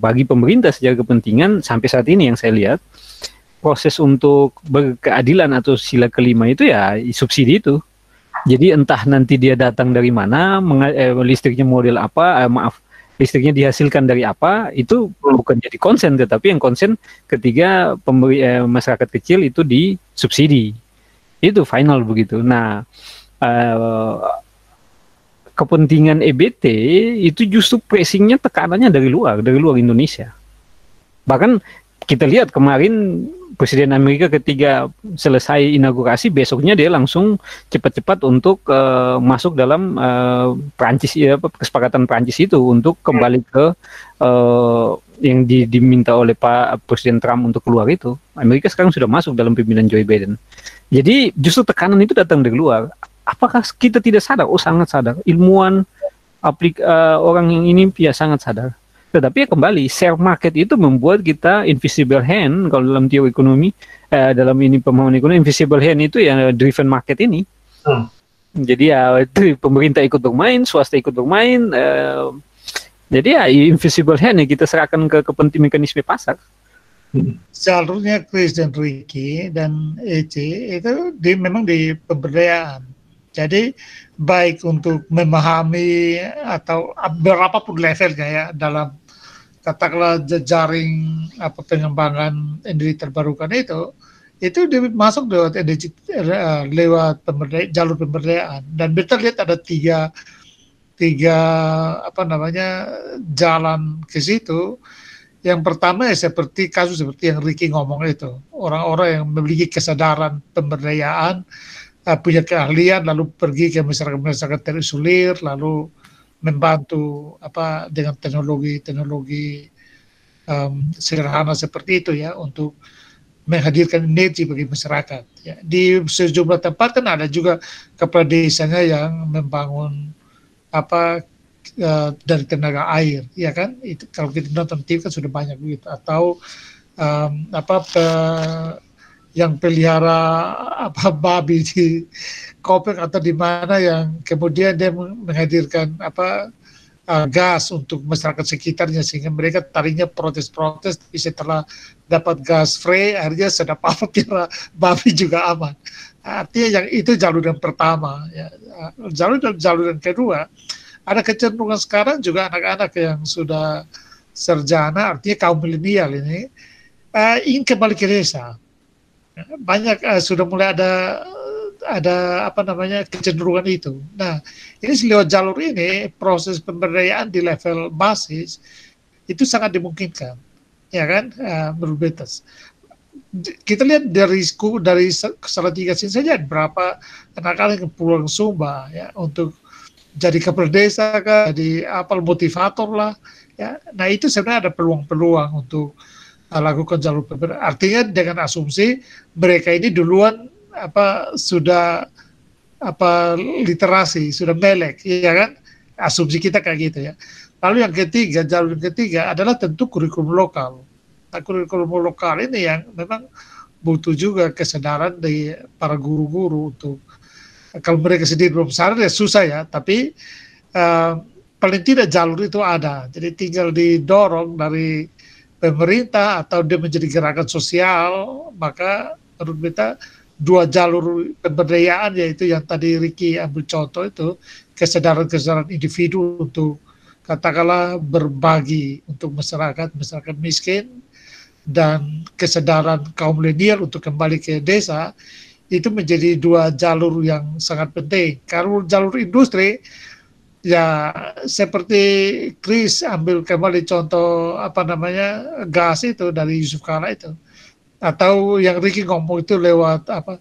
bagi pemerintah secara kepentingan sampai saat ini yang saya lihat, proses untuk berkeadilan atau sila kelima itu ya subsidi itu. Jadi entah nanti dia datang dari mana, listriknya model apa, listriknya dihasilkan dari apa, itu bukan jadi konsen, tetapi yang konsen ketika masyarakat kecil itu disubsidi, itu final begitu. Nah, kepentingan EBT itu justru pressingnya, tekanannya dari luar Indonesia. Bahkan kita lihat kemarin Presiden Amerika ketika selesai inaugurasi, besoknya dia langsung cepat-cepat untuk masuk dalam Prancis, ya, kesepakatan Prancis itu untuk kembali ke yang diminta oleh Pak Presiden Trump untuk keluar itu. Amerika sekarang sudah masuk dalam pimpinan Joe Biden. Jadi justru tekanan itu datang dari luar. Apakah kita tidak sadar? Oh, sangat sadar. Ilmuwan, orang yang ini ya sangat sadar. Tetapi ya kembali, share market itu membuat kita invisible hand, kalau dalam teori ekonomi, dalam ini pemahaman ekonomi, invisible hand itu ya driven market ini. Jadi ya itu pemerintah ikut bermain, swasta ikut bermain, jadi ya invisible hand yang kita serahkan ke kepentingan mekanisme pasar. Jalurnya Chris dan Ricky dan Ece itu memang di pemberdayaan. Jadi baik untuk memahami atau berapapun levelnya ya dalam katakanlah jejaring apa pengembangan energi terbarukan itu masuk lewat jalur pemberdayaan. Dan kita lihat ada tiga apa namanya jalan ke situ. Yang pertama ya seperti kasus seperti yang Ricky ngomong itu, orang-orang yang memiliki kesadaran pemberdayaan, punya keahlian, lalu pergi ke masyarakat-masyarakat terisolir, lalu membantu apa dengan teknologi sederhana seperti itu ya untuk menghadirkan energi bagi masyarakat. Ya. Di sejumlah tempat kan ada juga kepala desanya yang membangun apa dari tenaga air, ya kan? Itu kalau kita nonton TV kan sudah banyak begitu, atau yang pelihara apa babi di Kopek atau di mana yang kemudian dia menghadirkan apa gas untuk masyarakat sekitarnya sehingga mereka tadinya protes-protes, tapi setelah dapat gas free akhirnya sedap apa kira babi juga aman. Artinya yang itu jalur yang pertama. Ya. Jalur yang kedua ada kecenderungan sekarang juga anak-anak yang sudah sarjana, artinya kaum milenial ini ingin kembali ke desa. Banyak sudah mulai ada apa namanya kecenderungan itu. Nah, ini lewat jalur ini proses pemberdayaan di level basis itu sangat dimungkinkan, ya kan? Berbatas. Kita lihat dari Salatiga sini saja berapa anak-anak yang pulang Sumba ya untuk jadi kepala desa kah, jadi apal motivator lah, ya. Nah, itu sebenarnya ada peluang-peluang untuk lakukan jalur pemberdayaan. Artinya dengan asumsi mereka ini duluan apa sudah apa literasi, sudah melek, ya kan? Asumsi kita kayak gitu ya. Lalu yang ketiga, adalah tentu kurikulum lokal. Nah, kurikulum lokal ini yang memang butuh juga kesadaran dari para guru-guru untuk kalau mereka sendiri belum sadar ya susah ya, tapi paling tidak jalur itu ada. Jadi tinggal didorong dari pemerintah atau dia menjadi gerakan sosial, maka menurut kita dua jalur pemberdayaan yaitu yang tadi Ricky ambil contoh itu kesadaran individu untuk katakanlah berbagi untuk masyarakat miskin dan kesadaran kaum milenial untuk kembali ke desa itu menjadi dua jalur yang sangat penting. Kalau jalur industri ya seperti Chris ambil kembali contoh apa namanya gas itu dari Yusuf Kala itu atau yang Ricky ngomong itu lewat apa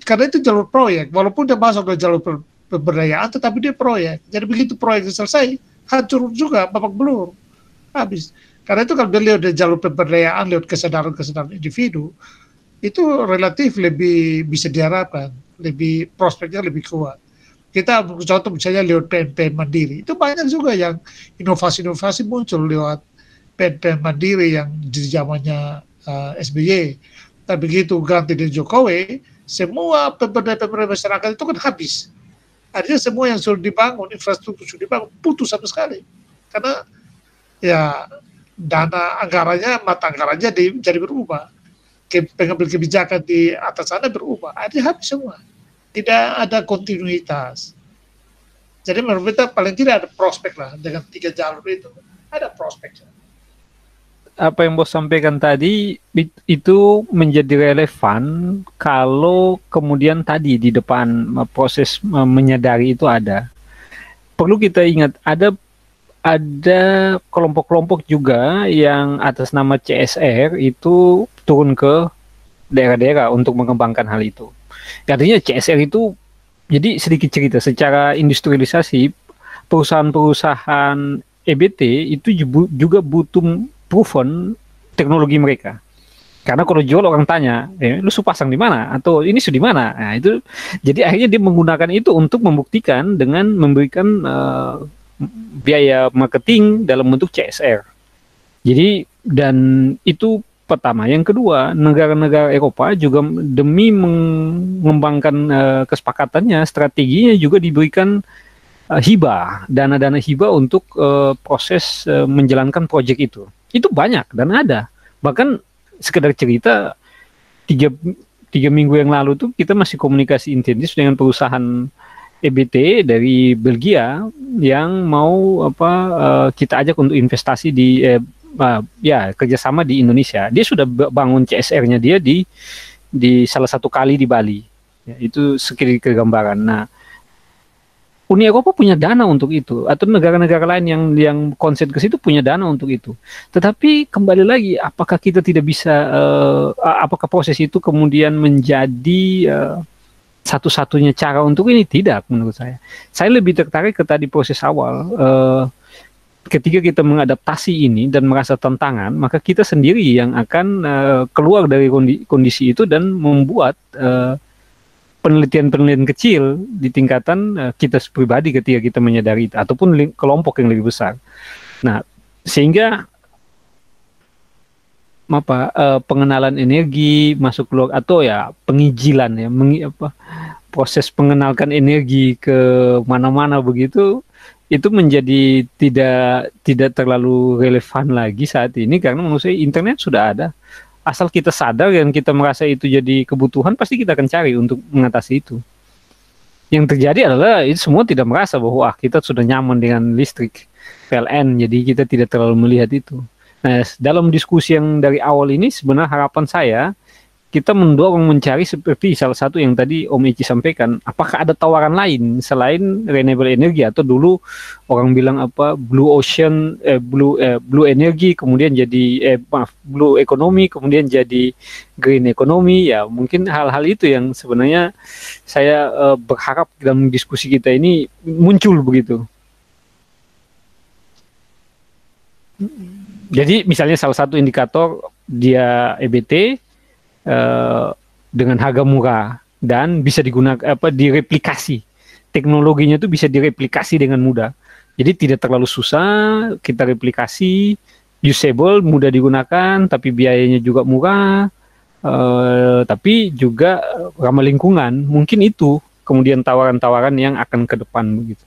karena itu jalur proyek walaupun dia masuk ke jalur pemberdayaan tetapi dia proyek, jadi begitu proyek selesai hancur juga babak belur habis. Karena itu kalau dia lewat dari jalur pemberdayaan lewat kesadaran individu itu relatif lebih bisa diharapkan, lebih prospeknya lebih kuat. Kita contoh misalnya lewat PMPM mandiri, itu banyak juga yang inovasi-inovasi muncul lewat PMPM mandiri yang di zamannya SBY. Tapi begitu ganti di Jokowi, semua pemberdayaan masyarakat itu kan habis. Artinya semua yang sudah dibangun, infrastruktur sudah dibangun, putus sama sekali. Karena ya dana anggarannya, mata anggarannya jadi berubah. Pengambil kebijakan di atas sana berubah. Artinya habis semua. Tidak ada kontinuitas. Jadi menurut kita paling tidak ada prospek lah dengan tiga jalur itu. Ada prospeknya. Apa yang Bos sampaikan tadi itu menjadi relevan kalau kemudian tadi di depan proses menyadari itu ada. Perlu kita ingat ada kelompok-kelompok juga yang atas nama CSR itu turun ke daerah-daerah untuk mengembangkan hal itu. Artinya CSR itu, jadi sedikit cerita, secara industrialisasi perusahaan-perusahaan EBT itu juga butuh proven teknologi mereka, karena kalau jual orang tanya, lu supasang di mana atau ini sudah di mana, nah, itu jadi akhirnya dia menggunakan itu untuk membuktikan dengan memberikan biaya marketing dalam bentuk CSR. Jadi dan itu pertama. Yang kedua, negara-negara Eropa juga demi mengembangkan kesepakatannya, strateginya juga diberikan hibah, dana-dana hibah untuk proses menjalankan proyek itu. Itu banyak dan ada. Bahkan sekedar cerita, tiga minggu yang lalu tuh kita masih komunikasi intensif dengan perusahaan EBT dari Belgia yang mau kita ajak untuk investasi di kerjasama di Indonesia. Dia sudah bangun CSR-nya dia di salah satu kali di Bali. Ya, itu sekitar gambaran. Nah, Uni Eropa punya dana untuk itu, atau negara-negara lain yang konsen ke situ punya dana untuk itu. Tetapi kembali lagi, apakah kita tidak bisa, apakah proses itu kemudian menjadi satu-satunya cara untuk ini? Tidak, menurut saya. Saya lebih tertarik ke tadi proses awal. Ketika kita mengadaptasi ini dan merasa tantangan, maka kita sendiri yang akan keluar dari kondisi itu dan membuat penelitian-penelitian kecil di tingkatan kita pribadi ketika kita menyadari itu, ataupun kelompok yang lebih besar. Nah, sehingga pengenalan energi masuk keluar, atau ya pengijilan ya, proses pengenalkan energi ke mana-mana begitu, itu menjadi tidak terlalu relevan lagi saat ini, karena menurut saya internet sudah ada. Asal kita sadar dan kita merasa itu jadi kebutuhan, pasti kita akan cari untuk mengatasi itu. Yang terjadi adalah itu semua tidak merasa bahwa kita sudah nyaman dengan listrik PLN, jadi kita tidak terlalu melihat itu. Nah, dalam diskusi yang dari awal ini sebenarnya harapan saya, kita mendorong mencari seperti salah satu yang tadi Om Ichi sampaikan, apakah ada tawaran lain selain renewable energy, atau dulu orang bilang blue ocean, blue energy, kemudian jadi blue economy, kemudian jadi green economy. Ya mungkin hal-hal itu yang sebenarnya saya berharap dalam diskusi kita ini muncul begitu. Jadi misalnya salah satu indikator dia EBT dengan harga murah dan bisa digunakan direplikasi, teknologinya itu bisa direplikasi dengan mudah, jadi tidak terlalu susah, kita replikasi, usable, mudah digunakan, tapi biayanya juga murah, tapi juga ramah lingkungan. Mungkin itu kemudian tawaran-tawaran yang akan ke depan begitu.